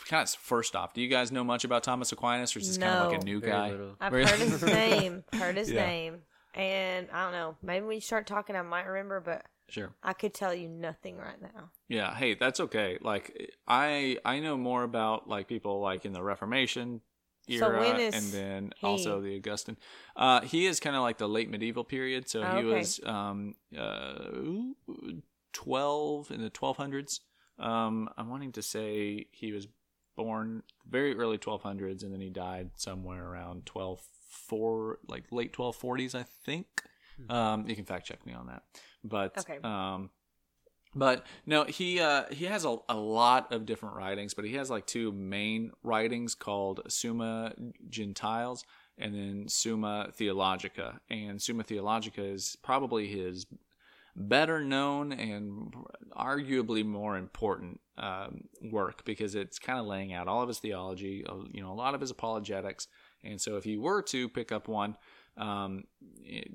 kind of first off, do you guys know much about Thomas Aquinas, or is this no, kind of like a new guy? Little. I've heard his name, heard his yeah. name, and I don't know. Maybe when you start talking, I might remember, but sure, I could tell you nothing right now. Yeah, hey, that's okay. Like I, I know more about like people like in the Reformation era, so when is and then he? Also the Augustine. Uh, he is kind of like the late medieval period, so oh, he okay. was um, uh, twelve in the twelve hundreds. Um, I'm wanting to say he was born very early twelve hundreds, and then he died somewhere around twelve four, like late twelve forties, I think. Mm-hmm. Um, you can fact check me on that, but okay. um, But no, he uh, he has a, a lot of different writings, but he has like two main writings called Summa Gentiles and then Summa Theologica. And Summa Theologica is probably his better known and arguably more important um, work, because it's kind of laying out all of his theology, you know, a lot of his apologetics. And so if you were to pick up one, Um,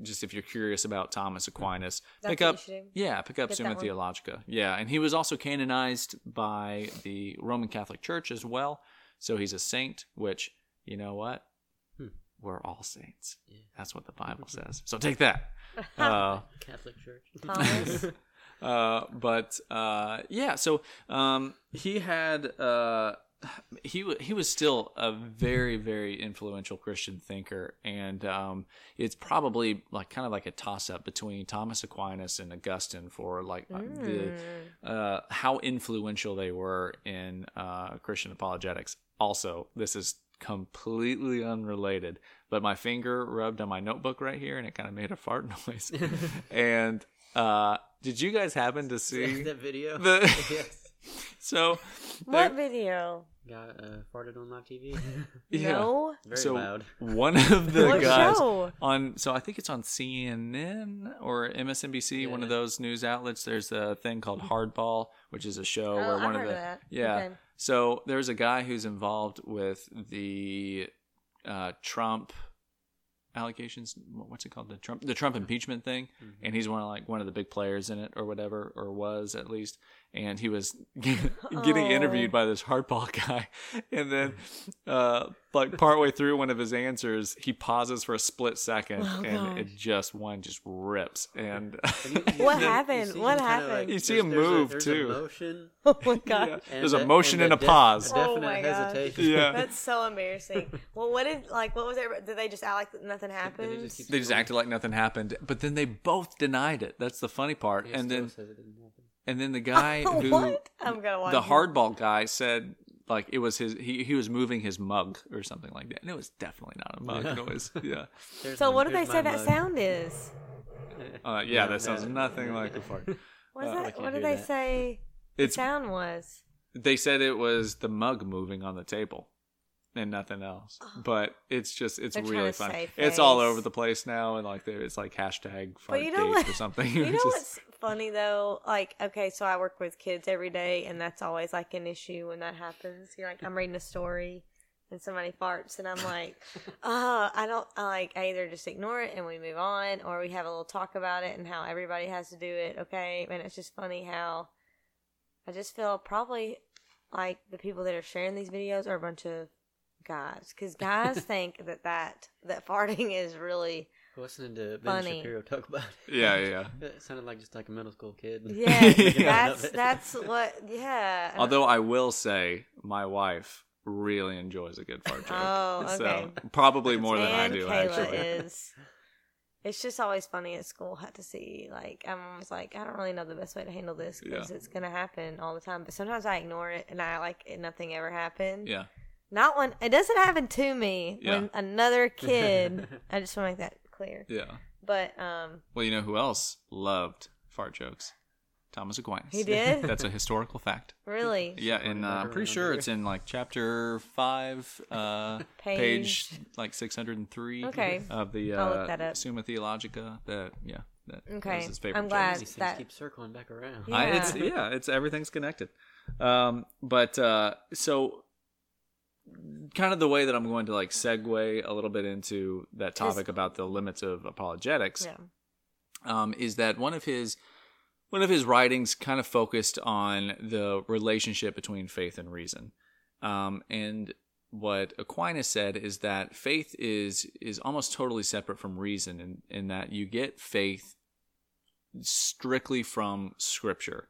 just if you're curious about Thomas Aquinas, That's pick up, yeah, pick up Summa Theologica. Yeah. And he was also canonized by the Roman Catholic Church as well. So he's a saint, which, you know what? Hmm. We're all saints. Yeah. That's what the Bible says. So take that. Uh, Catholic Church. Thomas. uh, but, uh, yeah, so, um, he had, uh, He he was still a very, very influential Christian thinker, and um, it's probably like kind of like a toss-up between Thomas Aquinas and Augustine for like mm. the uh, how influential they were in uh, Christian apologetics. Also, this is completely unrelated, but my finger rubbed on my notebook right here, and it kind of made a fart noise. And uh, did you guys happen to see that video? The... Yes. So, what video? Got uh, farted on live T V. Yeah. No, very so loud. One of the what guys show? on, so I think it's on C N N or M S N B C, yeah. one of those news outlets. There's a thing called Hardball, which is a show oh, where one I heard of the of that. yeah. Okay. So there's a guy who's involved with the uh, Trump allegations, what's it called, the Trump the Trump impeachment thing, mm-hmm. and he's one of like one of the big players in it or whatever, or was at least, and he was getting oh. interviewed by this Hardball guy, and then uh like partway through one of his answers he pauses for a split second, oh, and it just one just rips and you, you, what happened what happened like, you see him move a, too oh my god yeah. there's a, a motion and, and a, a def- pause a definite oh my hesitation. God. Yeah, that's so embarrassing. Well, what did like what was it did they just act like nothing happened? They just, they just acted like nothing happened, but then they both denied it. That's the funny part. And then and then the guy who what? I'm gonna watch the Hardball guy said like it was his he, he was moving his mug or something like that, and it was definitely not a mug. It was yeah. So my, what do they say that mug. Sound is? Uh, yeah, yeah, that sounds no, nothing no, like the fart. What, uh, that, what did they that. say? It's, the sound was. They said it was the mug moving on the table. And nothing else, but it's just it's They're really funny. It's all over the place now, and like it's like hashtag fart you know what, or something. You know just... what's funny though? Like, okay, so I work with kids every day, and that's always like an issue when that happens. You're like, I'm reading a story, and somebody farts, and I'm like, oh, I don't I like. I either just ignore it and we move on, or we have a little talk about it and how everybody has to do it. Okay, and it's just funny how I just feel probably like the people that are sharing these videos are a bunch of guys, because guys think that, that that farting is really listening to Ben Shapiro talk about it. Yeah, yeah. It sounded like just like a middle school kid. Yeah, that's that's what. Yeah. Although I will say, my wife really enjoys a good fart joke. Oh, okay. So, probably more than and I do. Kayla actually, is. It's just always funny at school how to see. Like I'm always like, I don't really know the best way to handle this because yeah. it's gonna happen all the time. But sometimes I ignore it and I like it, nothing ever happened. Yeah. Not when it doesn't happen to me. Yeah. When another kid, I just want to make that clear. Yeah. But um. Well, you know who else loved fart jokes? Thomas Aquinas. He did. That's a historical fact. Really? Yeah, and uh, I'm pretty sure it's in like chapter five, uh, page. page like six hundred and three. Okay. Of the uh, Summa Theologica. That yeah. That okay. Was his favorite I'm glad jokes. That keep circling back around. Yeah. I, it's yeah. It's everything's connected. Um. But uh. So. Kind of the way that I'm going to like segue a little bit into that topic about the limits of apologetics yeah. um, is that one of his one of his writings kind of focused on the relationship between faith and reason. Um, and what Aquinas said is that faith is is almost totally separate from reason in, in that you get faith strictly from Scripture,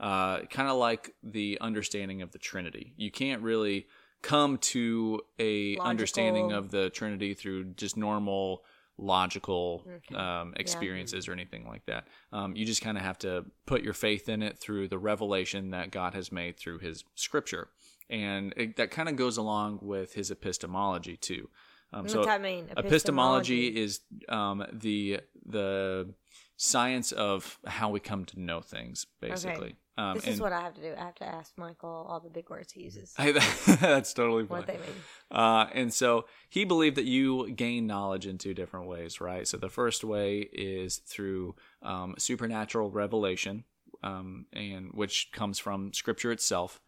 uh, kind of like the understanding of the Trinity. You can't really... come to a logical. Understanding of the Trinity through just normal logical okay. um, experiences yeah. or anything like that. Um, you just kind of have to put your faith in it through the revelation that God has made through his Scripture. And it, that kind of goes along with his epistemology too. Um, so I mean? Epistemology, epistemology is um, the the science of how we come to know things, basically. Okay. Um, this is what I have to do. I have to ask Michael all the big words he uses. I, that's totally fine. What they mean. Uh, and so he believed that you gain knowledge in two different ways, right? So the first way is through um, supernatural revelation, um, and which comes from Scripture itself.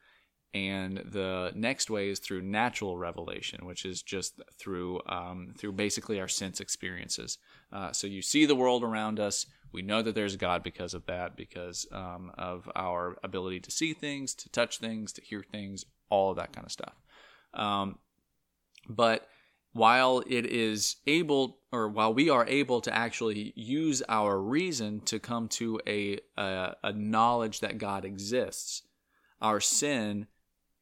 And the next way is through natural revelation, which is just through um, through basically our sense experiences. Uh, so you see the world around us. We know that there's God because of that, because um, of our ability to see things, to touch things, to hear things, all of that kind of stuff. Um, but while it is able, or while we are able to actually use our reason to come to a a, a knowledge that God exists, our sin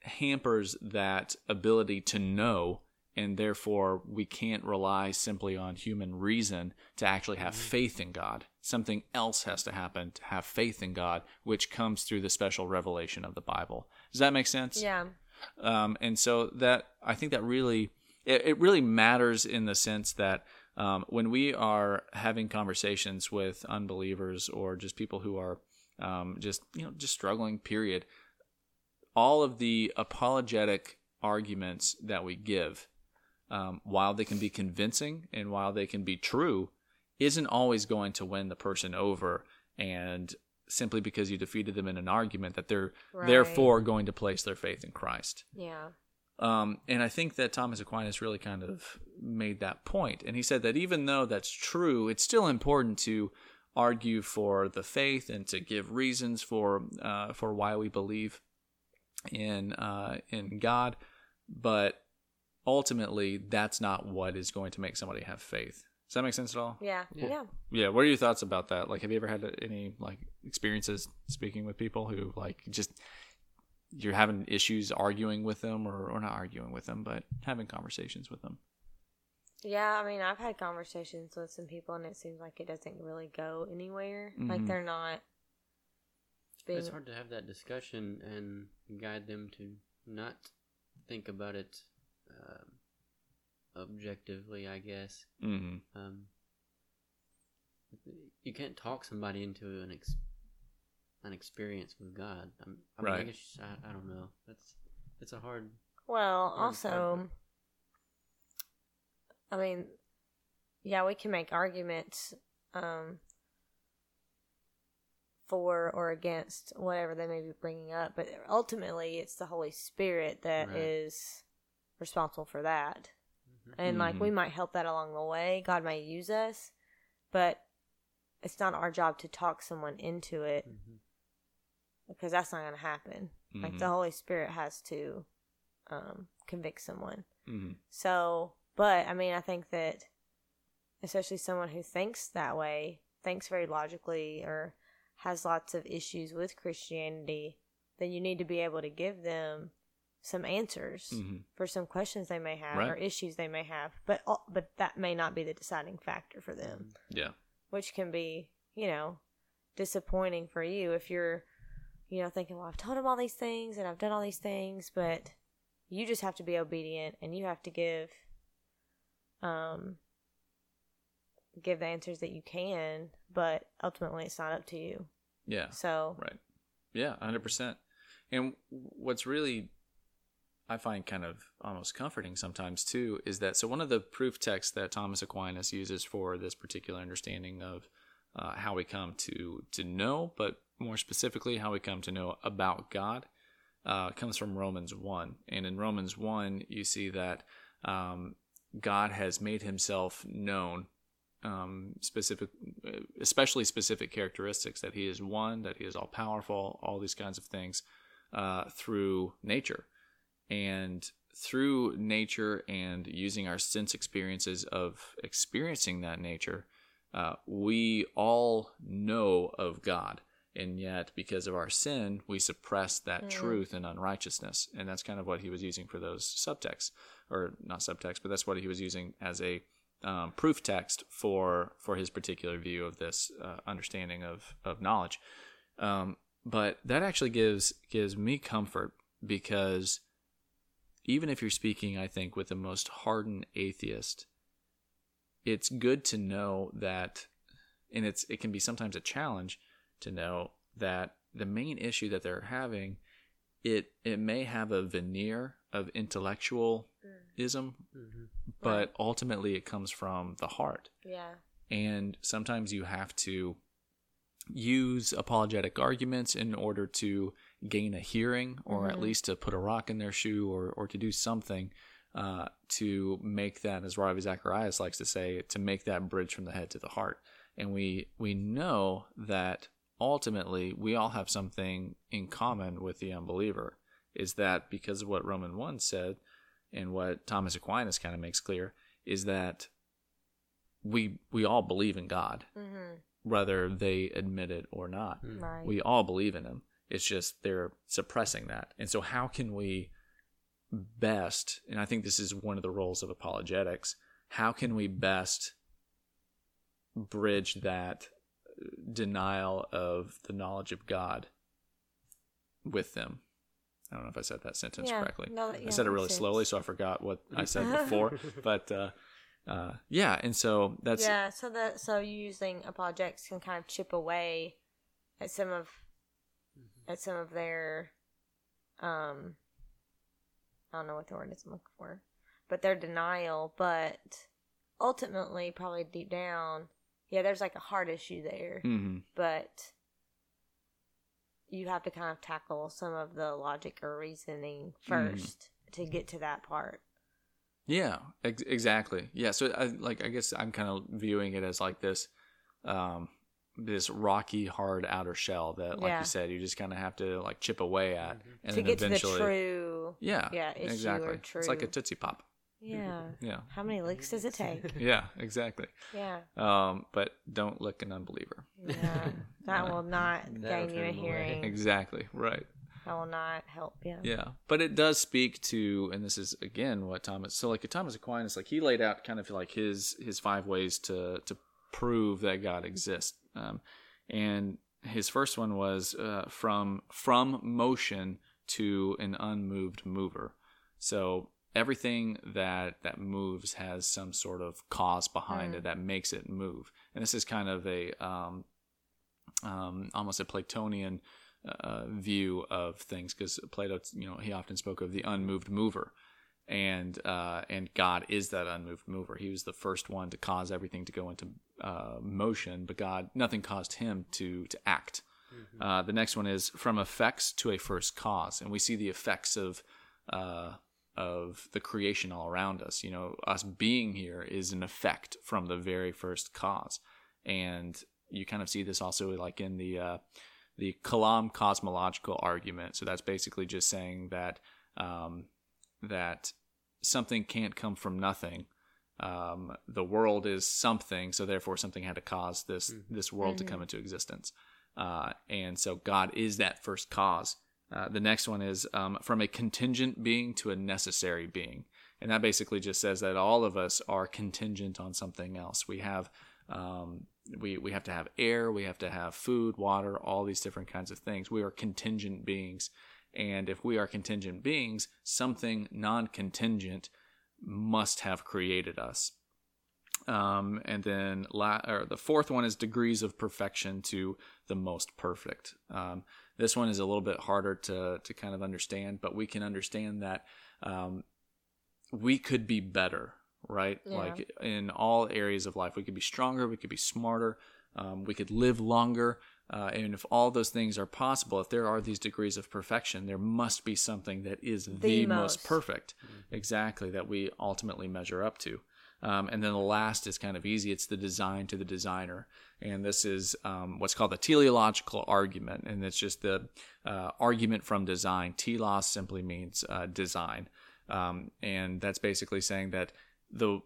hampers that ability to know. And therefore, we can't rely simply on human reason to actually have faith in God. Something else has to happen to have faith in God, which comes through the special revelation of the Bible. Does that make sense? Yeah. Um, and so that I think that really, it, it really matters in the sense that um, when we are having conversations with unbelievers or just people who are um, just you know just struggling, period, all of the apologetic arguments that we give. Um, while they can be convincing and while they can be true, isn't always going to win the person over. And simply because you defeated them in an argument, that they're right. therefore going to place their faith in Christ. Yeah. Um, and I think that Thomas Aquinas really kind of made that point. And he said that even though that's true, it's still important to argue for the faith and to give reasons for uh, for why we believe in uh, in God. But ultimately, that's not what is going to make somebody have faith. Does that make sense at all? Yeah. Yeah. Yeah. What are your thoughts about that? Like, have you ever had any like experiences speaking with people who like just you're having issues arguing with them or, or not arguing with them, but having conversations with them? Yeah. I mean, I've had conversations with some people and it seems like it doesn't really go anywhere. Mm-hmm. Like they're not being... It's hard to have that discussion and guide them to not think about it um, objectively, I guess. Mm-hmm. Um, you can't talk somebody into an ex- an experience with God. I'm, I mean, right. I, guess, I, I don't know. That's it's a hard. Well, hard also, I mean, yeah, we can make arguments um, for or against whatever they may be bringing up, but ultimately, it's the Holy Spirit that right. is responsible for that. And, like, mm-hmm. we might help that along the way. God may use us, but it's not our job to talk someone into it mm-hmm. because that's not going to happen. Mm-hmm. Like, the Holy Spirit has to um, convict someone. Mm-hmm. So, but, I mean, I think that especially someone who thinks that way, thinks very logically or has lots of issues with Christianity, then you need to be able to give them some answers mm-hmm. for some questions they may have right. or issues they may have, but but that may not be the deciding factor for them. Yeah, which can be, you know, disappointing for you if you're, you know, thinking, well, I've told them all these things and I've done all these things, but you just have to be obedient and you have to give, um, give the answers that you can, but ultimately it's not up to you. Yeah. So. Right. Yeah, one hundred percent. And what's really I find kind of almost comforting sometimes too is that so one of the proof texts that Thomas Aquinas uses for this particular understanding of uh, how we come to to know, but more specifically how we come to know about God, uh, comes from Romans one. And in Romans one, you see that um, God has made himself known, um, specific, especially specific characteristics, that he is one, that he is all-powerful, all these kinds of things uh, through nature. And through nature and using our sense experiences of experiencing that nature, uh, we all know of God. And yet, because of our sin, we suppress that mm. truth and unrighteousness. And that's kind of what he was using for those subtexts. Or not subtext, but that's what he was using as a um, proof text for, for his particular view of this uh, understanding of, of knowledge. Um, but that actually gives gives me comfort because... Even if you're speaking, I think, with the most hardened atheist, it's good to know that, and it's it can be sometimes a challenge to know that the main issue that they're having, it it may have a veneer of intellectualism, mm-hmm. but right. ultimately it comes from the heart. Yeah. And sometimes you have to use apologetic arguments in order to gain a hearing or mm-hmm. at least to put a rock in their shoe or, or to do something uh, to make that, as Ravi Zacharias likes to say, to make that bridge from the head to the heart. And we, we know that ultimately we all have something in common with the unbeliever, is that because of what Roman one said and what Thomas Aquinas kind of makes clear is that we, we all believe in God, mm-hmm. whether they admit it or not. Right. We all believe in him. It's just they're suppressing that. And so how can we best, and I think this is one of the roles of apologetics, how can we best bridge that denial of the knowledge of God with them? I don't know if I said that sentence yeah, correctly. No, yeah, I said it really slowly, so I forgot what I said before. But uh, uh, yeah, and so that's... Yeah, so, that, so using apologetics can kind of chip away at some of... at some of their, um, I don't know what the word is I'm looking for, but their denial, but ultimately probably deep down, yeah, there's like a heart issue there, mm-hmm. but you have to kind of tackle some of the logic or reasoning first mm-hmm. to get to that part. Yeah, ex- exactly. Yeah, so I, like I guess I'm kind of viewing it as like this, um, this rocky, hard outer shell that, like yeah. you said, you just kind of have to like chip away at, mm-hmm. and to then get eventually, to the true. Yeah, yeah, issue exactly. Or true. It's like a Tootsie Pop. Yeah. Yeah. How many licks does it take? Yeah, exactly. Yeah. Um, but don't lick an unbeliever. Yeah, that will not gain you a hearing. Away. Exactly. Right. That will not help you. Yeah. yeah. But it does speak to, and this is again what Thomas. So like Thomas Aquinas, like he laid out kind of like his his five ways to to prove that God exists. Um, and his first one was uh, from from motion to an unmoved mover. So. Everything that, that moves has some sort of cause behind mm. it that makes it move. And this is kind of a um, um, almost a Platonian uh, view of things, because Plato, you know, he often spoke of the unmoved mover, and uh, and God is that unmoved mover. He was the first one to cause everything to go into uh, motion, but God, nothing caused him to to act. Mm-hmm. Uh, the next one is from effects to a first cause, and we see the effects of. Uh, of the creation all around us. You know, us being here is an effect from the very first cause. And you kind of see this also like in the uh, the Kalam cosmological argument. So that's basically just saying that um, that something can't come from nothing. Um, the world is something, so therefore something had to cause this, mm-hmm. this world mm-hmm. to come into existence. Uh, and so God is that first cause. Uh, the next one is um, from a contingent being to a necessary being. And that basically just says that all of us are contingent on something else. We have um, we we have to have air, we have to have food, water, all these different kinds of things. We are contingent beings. And if we are contingent beings, something non-contingent must have created us. Um, and then la- or the fourth one is degrees of perfection to the most perfect. Um, this one is a little bit harder to, to kind of understand, but we can understand that um, we could be better, right? Yeah. Like in all areas of life, we could be stronger, we could be smarter, um, we could live longer. Uh, and if all those things are possible, if there are these degrees of perfection, there must be something that is the, the most. most perfect, mm-hmm. exactly, that we ultimately measure up to. Um, and then the last is kind of easy. It's the design to the designer. And this is um, what's called the teleological argument. And it's just the uh, argument from design. Telos simply means uh, design. Um, and that's basically saying that the,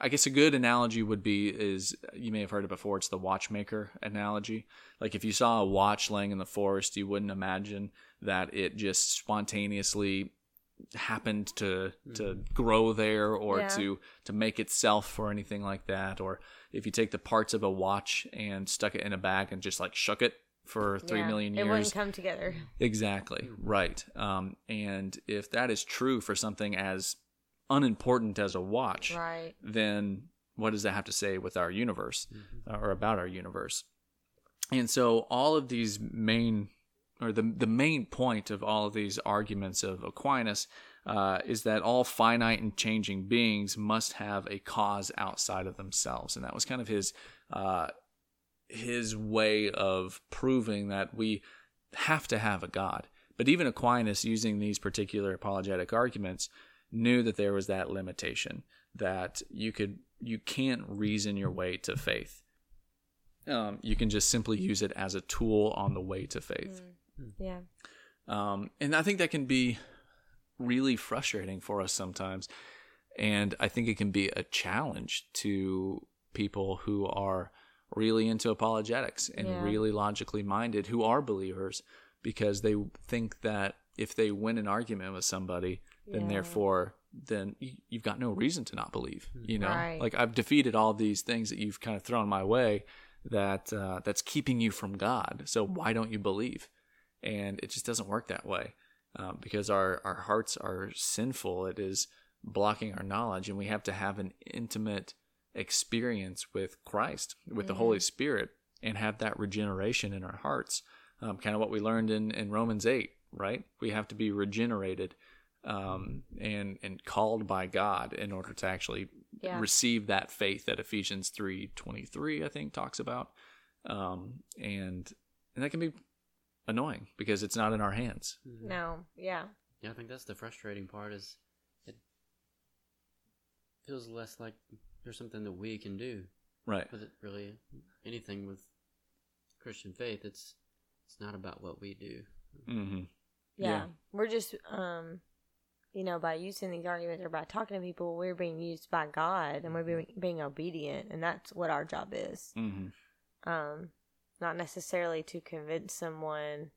I guess a good analogy would be is, you may have heard it before, it's the watchmaker analogy. Like if you saw a watch laying in the forest, you wouldn't imagine that it just spontaneously happened to to grow there or yeah. to to make itself or anything like that. Or if you take the parts of a watch and stuck it in a bag and just like shook it for three yeah. million years, it wouldn't come together. Exactly right. Um, and if that is true for something as unimportant as a watch, right. then what does that have to say with our universe mm-hmm. or about our universe? And so all of these main or the the main point of all of these arguments of Aquinas uh, is that all finite and changing beings must have a cause outside of themselves. And that was kind of his uh, his way of proving that we have to have a God. But even Aquinas, using these particular apologetic arguments, knew that there was that limitation, that you could you can't reason your way to faith. Um, you can just simply use it as a tool on the way to faith. Mm. Yeah. Um, and I think that can be really frustrating for us sometimes. And I think it can be a challenge to people who are really into apologetics and yeah. really logically minded, who are believers, because they think that if they win an argument with somebody, then yeah. therefore, then you've got no reason to not believe, you know, right. like I've defeated all these things that you've kind of thrown my way that uh, that's keeping you from God. So why don't you believe? And it just doesn't work that way um, because our, our hearts are sinful. It is blocking our knowledge, and we have to have an intimate experience with Christ, with mm-hmm. the Holy Spirit, and have that regeneration in our hearts. Um, kind of what we learned in, in Romans eight, right? We have to be regenerated um, and, and called by God in order to actually yeah. receive that faith that Ephesians three twenty-three, I think, talks about. Um, and and that can be annoying because it's not in our hands. No. Yeah. Yeah, I think that's the frustrating part, is it feels less like there's something that we can do. Right. With it, really, anything with Christian faith, it's it's not about what we do. Mm-hmm. Yeah. yeah. We're just, um, you know, by using these arguments or by talking to people, we're being used by God, and we're being, being obedient, and that's what our job is. Mm-hmm. Um, not necessarily to convince someone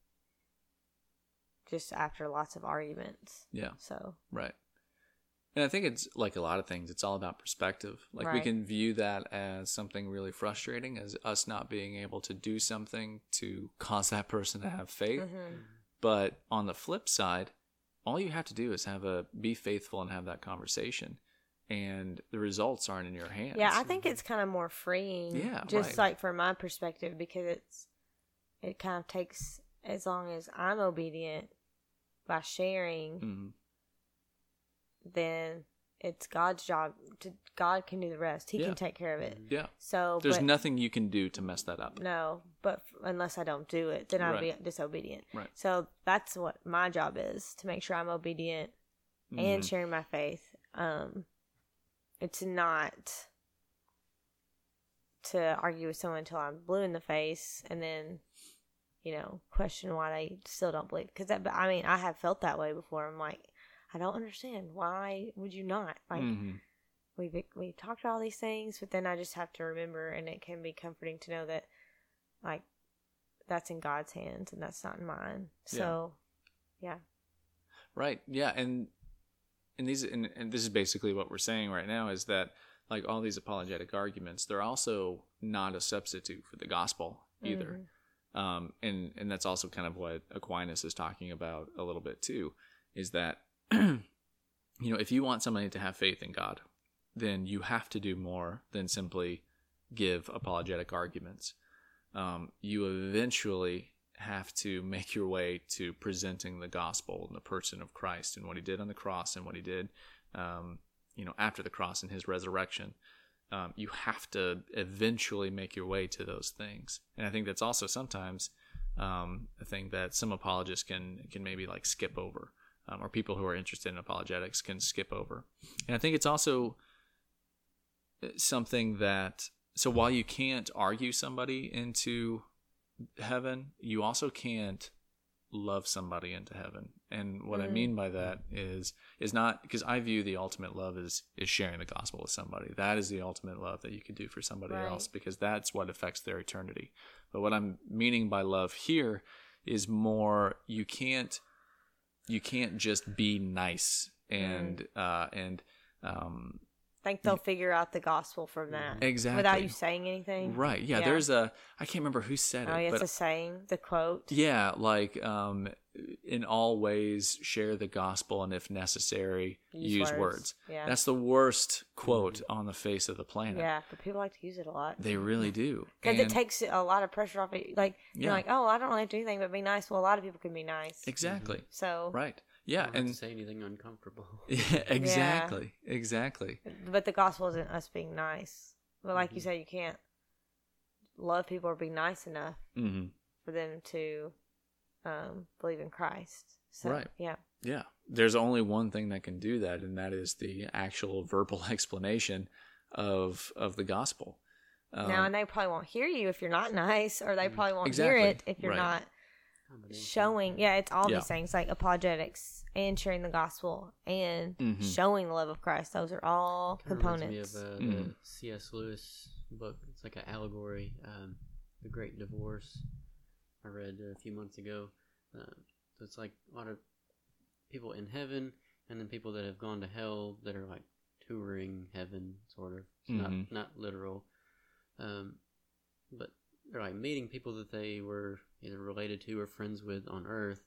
just after lots of arguments. Yeah. So. Right. And I think it's like a lot of things, it's all about perspective. Like right. we can view that as something really frustrating, as us not being able to do something to cause that person to have faith. Mm-hmm. But on the flip side, all you have to do is have a be faithful and have that conversation, and the results aren't in your hands. Yeah, I think it's kind of more freeing. Yeah, just right. like from my perspective, because it's it kind of takes, as long as I'm obedient by sharing, mm-hmm. then it's God's job. To, God can do the rest. He yeah. can take care of it. Yeah. So there's but, nothing you can do to mess that up. No, but unless I don't do it, then I'll right. be disobedient. Right. So that's what my job is, to make sure I'm obedient mm-hmm. and sharing my faith. Um, it's not to argue with someone until I'm blue in the face and then, you know, question why they still don't believe. Because that, I mean, I have felt that way before. I'm like, I don't understand. Why would you not? Like, mm-hmm. we've, we've talked about all these things, but then I just have to remember, and it can be comforting to know that, like, that's in God's hands and that's not in mine. So, yeah. yeah. Right. Yeah. And and these and, and this is basically what we're saying right now, is that, like, all these apologetic arguments, they're also not a substitute for the gospel either. Mm-hmm. Um, and, and that's also kind of what Aquinas is talking about a little bit too, is that, you know, if you want somebody to have faith in God, then you have to do more than simply give apologetic arguments. Um, you eventually have to make your way to presenting the gospel and the person of Christ and what he did on the cross and what he did, um, you know, after the cross and his resurrection. Um, you have to eventually make your way to those things. And I think that's also sometimes um, a thing that some apologists can can maybe like skip over. Um, or people who are interested in apologetics can skip over. And I think it's also something that, so while you can't argue somebody into heaven, you also can't love somebody into heaven. And what mm. I mean by that is, is not, because I view the ultimate love is, is sharing the gospel with somebody. That is the ultimate love that you can do for somebody right. else, because that's what affects their eternity. But what I'm meaning by love here is more, you can't, You can't just be nice and mm. uh, and um, I think they'll figure out the gospel from that, exactly, without you saying anything. Right? Yeah, yeah. There's a I can't remember who said oh, it. Oh, yeah, it's a saying, the quote. Yeah, like um, in all ways share the gospel, and if necessary, use, use words. words. Yeah, that's the worst quote mm-hmm. on the face of the planet. Yeah, but people like to use it a lot. They really do, because it takes a lot of pressure off. It. Like yeah. you're like, oh, I don't really have to do anything but be nice. Well, a lot of people can be nice. Exactly. Mm-hmm. So right. Yeah, don't and have to say anything uncomfortable. Yeah, exactly, yeah. exactly. But the gospel isn't us being nice. But like mm-hmm. you said, you can't love people or be nice enough mm-hmm. for them to um, believe in Christ. So, right. Yeah. Yeah. There's only one thing that can do that, and that is the actual verbal explanation of of the gospel. Um, now, and they probably won't hear you if you're not nice, or they probably won't exactly. hear it if you're right. not. Showing, yeah, it's all yeah. these things, like apologetics and sharing the gospel and mm-hmm. showing the love of Christ. Those are all kind components. Of reminds me of uh, mm-hmm. the C S Lewis book. It's like an allegory, um, The Great Divorce. I read a few months ago. Uh, so it's like a lot of people in heaven, and then people that have gone to hell that are like touring heaven, sort of. It's mm-hmm. not not literal, um, but. They're like meeting people that they were either related to or friends with on Earth,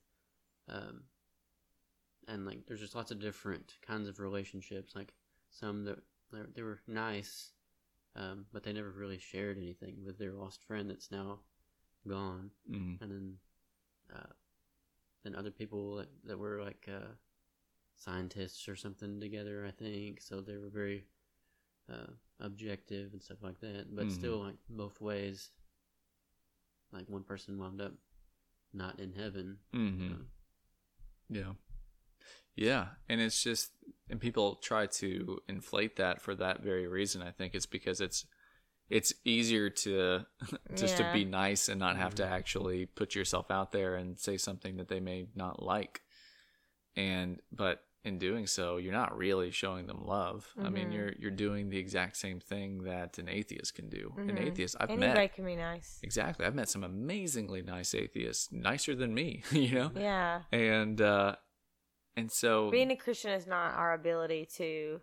um, and like there's just lots of different kinds of relationships. Like some that they were nice, um, but they never really shared anything with their lost friend that's now gone. Mm-hmm. And then, uh, then other people that, that were like uh, scientists or something together, I think. So they were very uh, objective and stuff like that, but mm-hmm. still like both ways. Like one person wound up not in heaven. Mm-hmm. So. Yeah. Yeah, and it's just, and people try to inflate that for that very reason. I think it's because it's it's easier to just yeah. to be nice and not have mm-hmm. to actually put yourself out there and say something that they may not like. And but in doing so, you're not really showing them love. Mm-hmm. I mean, you're you're doing the exact same thing that an atheist can do. Mm-hmm. An atheist, I've Anybody met. Anybody can be nice. Exactly. I've met some amazingly nice atheists, nicer than me, you know? Yeah. And uh, and so... being a Christian is not our ability to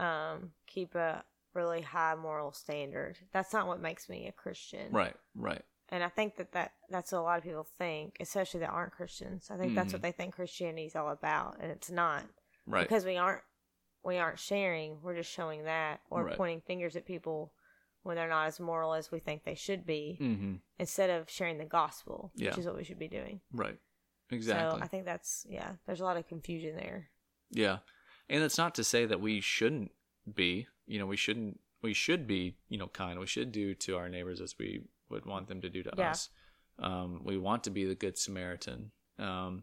um, keep a really high moral standard. That's not what makes me a Christian. Right, right. And I think that, that that's what a lot of people think, especially that aren't Christians. I think mm-hmm. that's what they think Christianity is all about, and it's not. Right. Because we aren't we aren't sharing. We're just showing that or right. pointing fingers at people when they're not as moral as we think they should be mm-hmm. instead of sharing the gospel, yeah. which is what we should be doing. Right. Exactly. So I think that's, yeah, there's a lot of confusion there. Yeah. And it's not to say that we shouldn't be. You know, we shouldn't. We should be, you know, kind. We should do to our neighbors as we would want them to do to yeah. us. Um, we want to be the Good Samaritan. Um,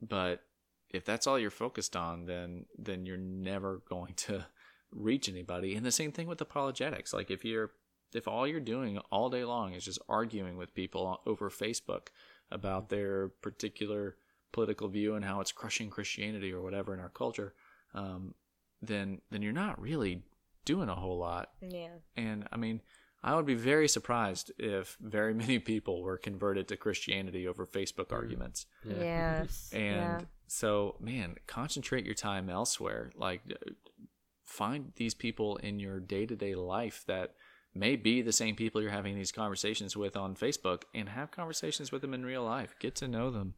but if that's all you're focused on, then then you're never going to reach anybody. And the same thing with apologetics. Like if you're if all you're doing all day long is just arguing with people over Facebook about their particular political view and how it's crushing Christianity or whatever in our culture, um, then then you're not really doing a whole lot. Yeah. And I mean, I would be very surprised if very many people were converted to Christianity over Facebook arguments. Yeah. Yes. And yeah. so, man, concentrate your time elsewhere. Like, find these people in your day-to-day life that may be the same people you're having these conversations with on Facebook, and have conversations with them in real life. Get to know them,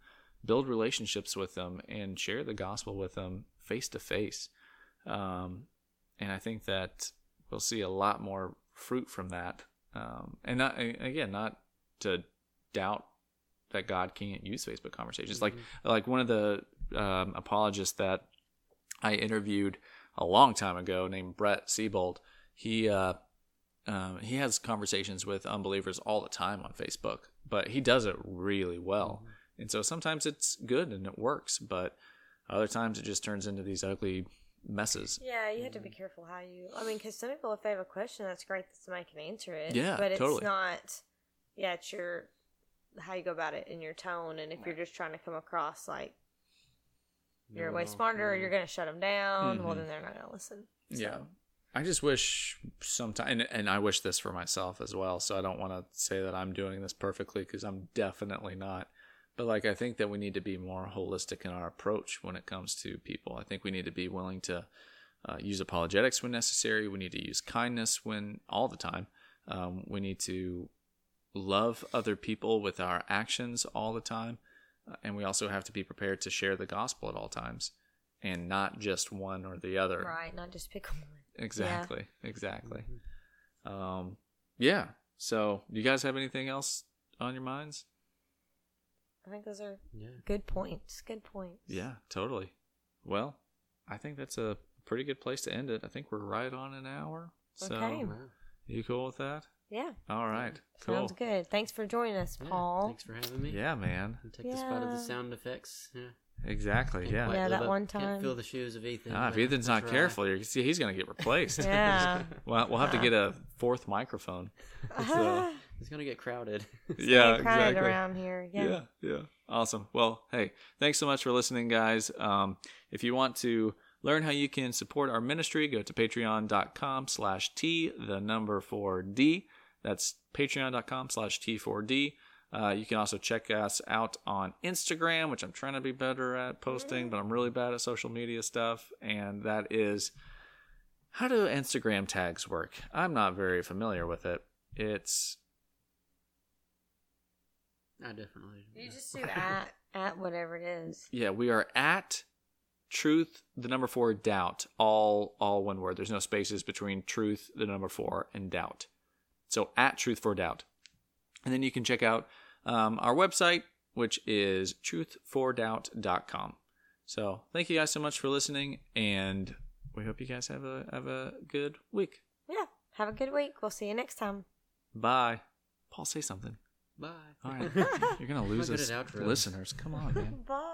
build relationships with them, and share the gospel with them face-to-face. Um, and I think that we'll see a lot more fruit from that, um and not, again, not to doubt that God can't use Facebook conversations. Mm-hmm. like like one of the um apologists that I interviewed a long time ago named Brett Siebold, he uh um he has conversations with unbelievers all the time on Facebook, but he does it really well. Mm-hmm. And so sometimes it's good and it works, but other times it just turns into these ugly messes. Yeah, you have to be careful how you, I mean, because some people, if they have a question, that's great that somebody can answer it. Yeah, but it's totally. Not, yeah, it's your, how you go about it in your tone, and if you're just trying to come across like you're no, way smarter, no. or you're going to shut them down, mm-hmm. well, then they're not going to listen. So. Yeah. I just wish sometimes, and, and I wish this for myself as well, so I don't want to say that I'm doing this perfectly, because I'm definitely not. But, like, I think that we need to be more holistic in our approach when it comes to people. I think we need to be willing to uh, use apologetics when necessary. We need to use kindness when all the time. Um, we need to love other people with our actions all the time. Uh, and we also have to be prepared to share the gospel at all times, and not just one or the other. Right, not just pick one. Exactly, yeah. exactly. Mm-hmm. Um, yeah, so you guys have anything else on your minds? I think those are yeah. good points. Good points. Yeah, totally. Well, I think that's a pretty good place to end it. I think we're right on an hour. So, okay. You cool with that? Yeah. All right. Yeah. Cool. Sounds good. Thanks for joining us, yeah. Paul. Thanks for having me. Yeah, man. I'll take yeah. the spot of the sound effects. Yeah. Exactly. Can't yeah. Yeah, that up. One time. Can't feel the shoes of Ethan. Ah, if Ethan's not right. careful, you can see he's going to get replaced. yeah. Well, we'll have to get a fourth microphone. So. It's going to get crowded. It's yeah, get crowded exactly. around here. Yeah. yeah, yeah. Awesome. Well, hey, thanks so much for listening, guys. Um, if you want to learn how you can support our ministry, go to patreon.com slash T, the number four D. That's patreon.com slash T4D. Uh, you can also check us out on Instagram, which I'm trying to be better at posting, but I'm really bad at social media stuff. And that is, how do Instagram tags work? I'm not very familiar with it. It's... I definitely. You yeah. just do at at whatever it is. Yeah, we are at truth, the number four, doubt. All all one word. There's no spaces between truth, the number four, and doubt. So at truth for doubt. And then you can check out um, our website, which is truth for doubt dot com. So thank you guys so much for listening, and we hope you guys have a have a good week. Yeah, have a good week. We'll see you next time. Bye. Paul, say something. Bye. All right. You're going to lose us listeners. Come on, man. Bye.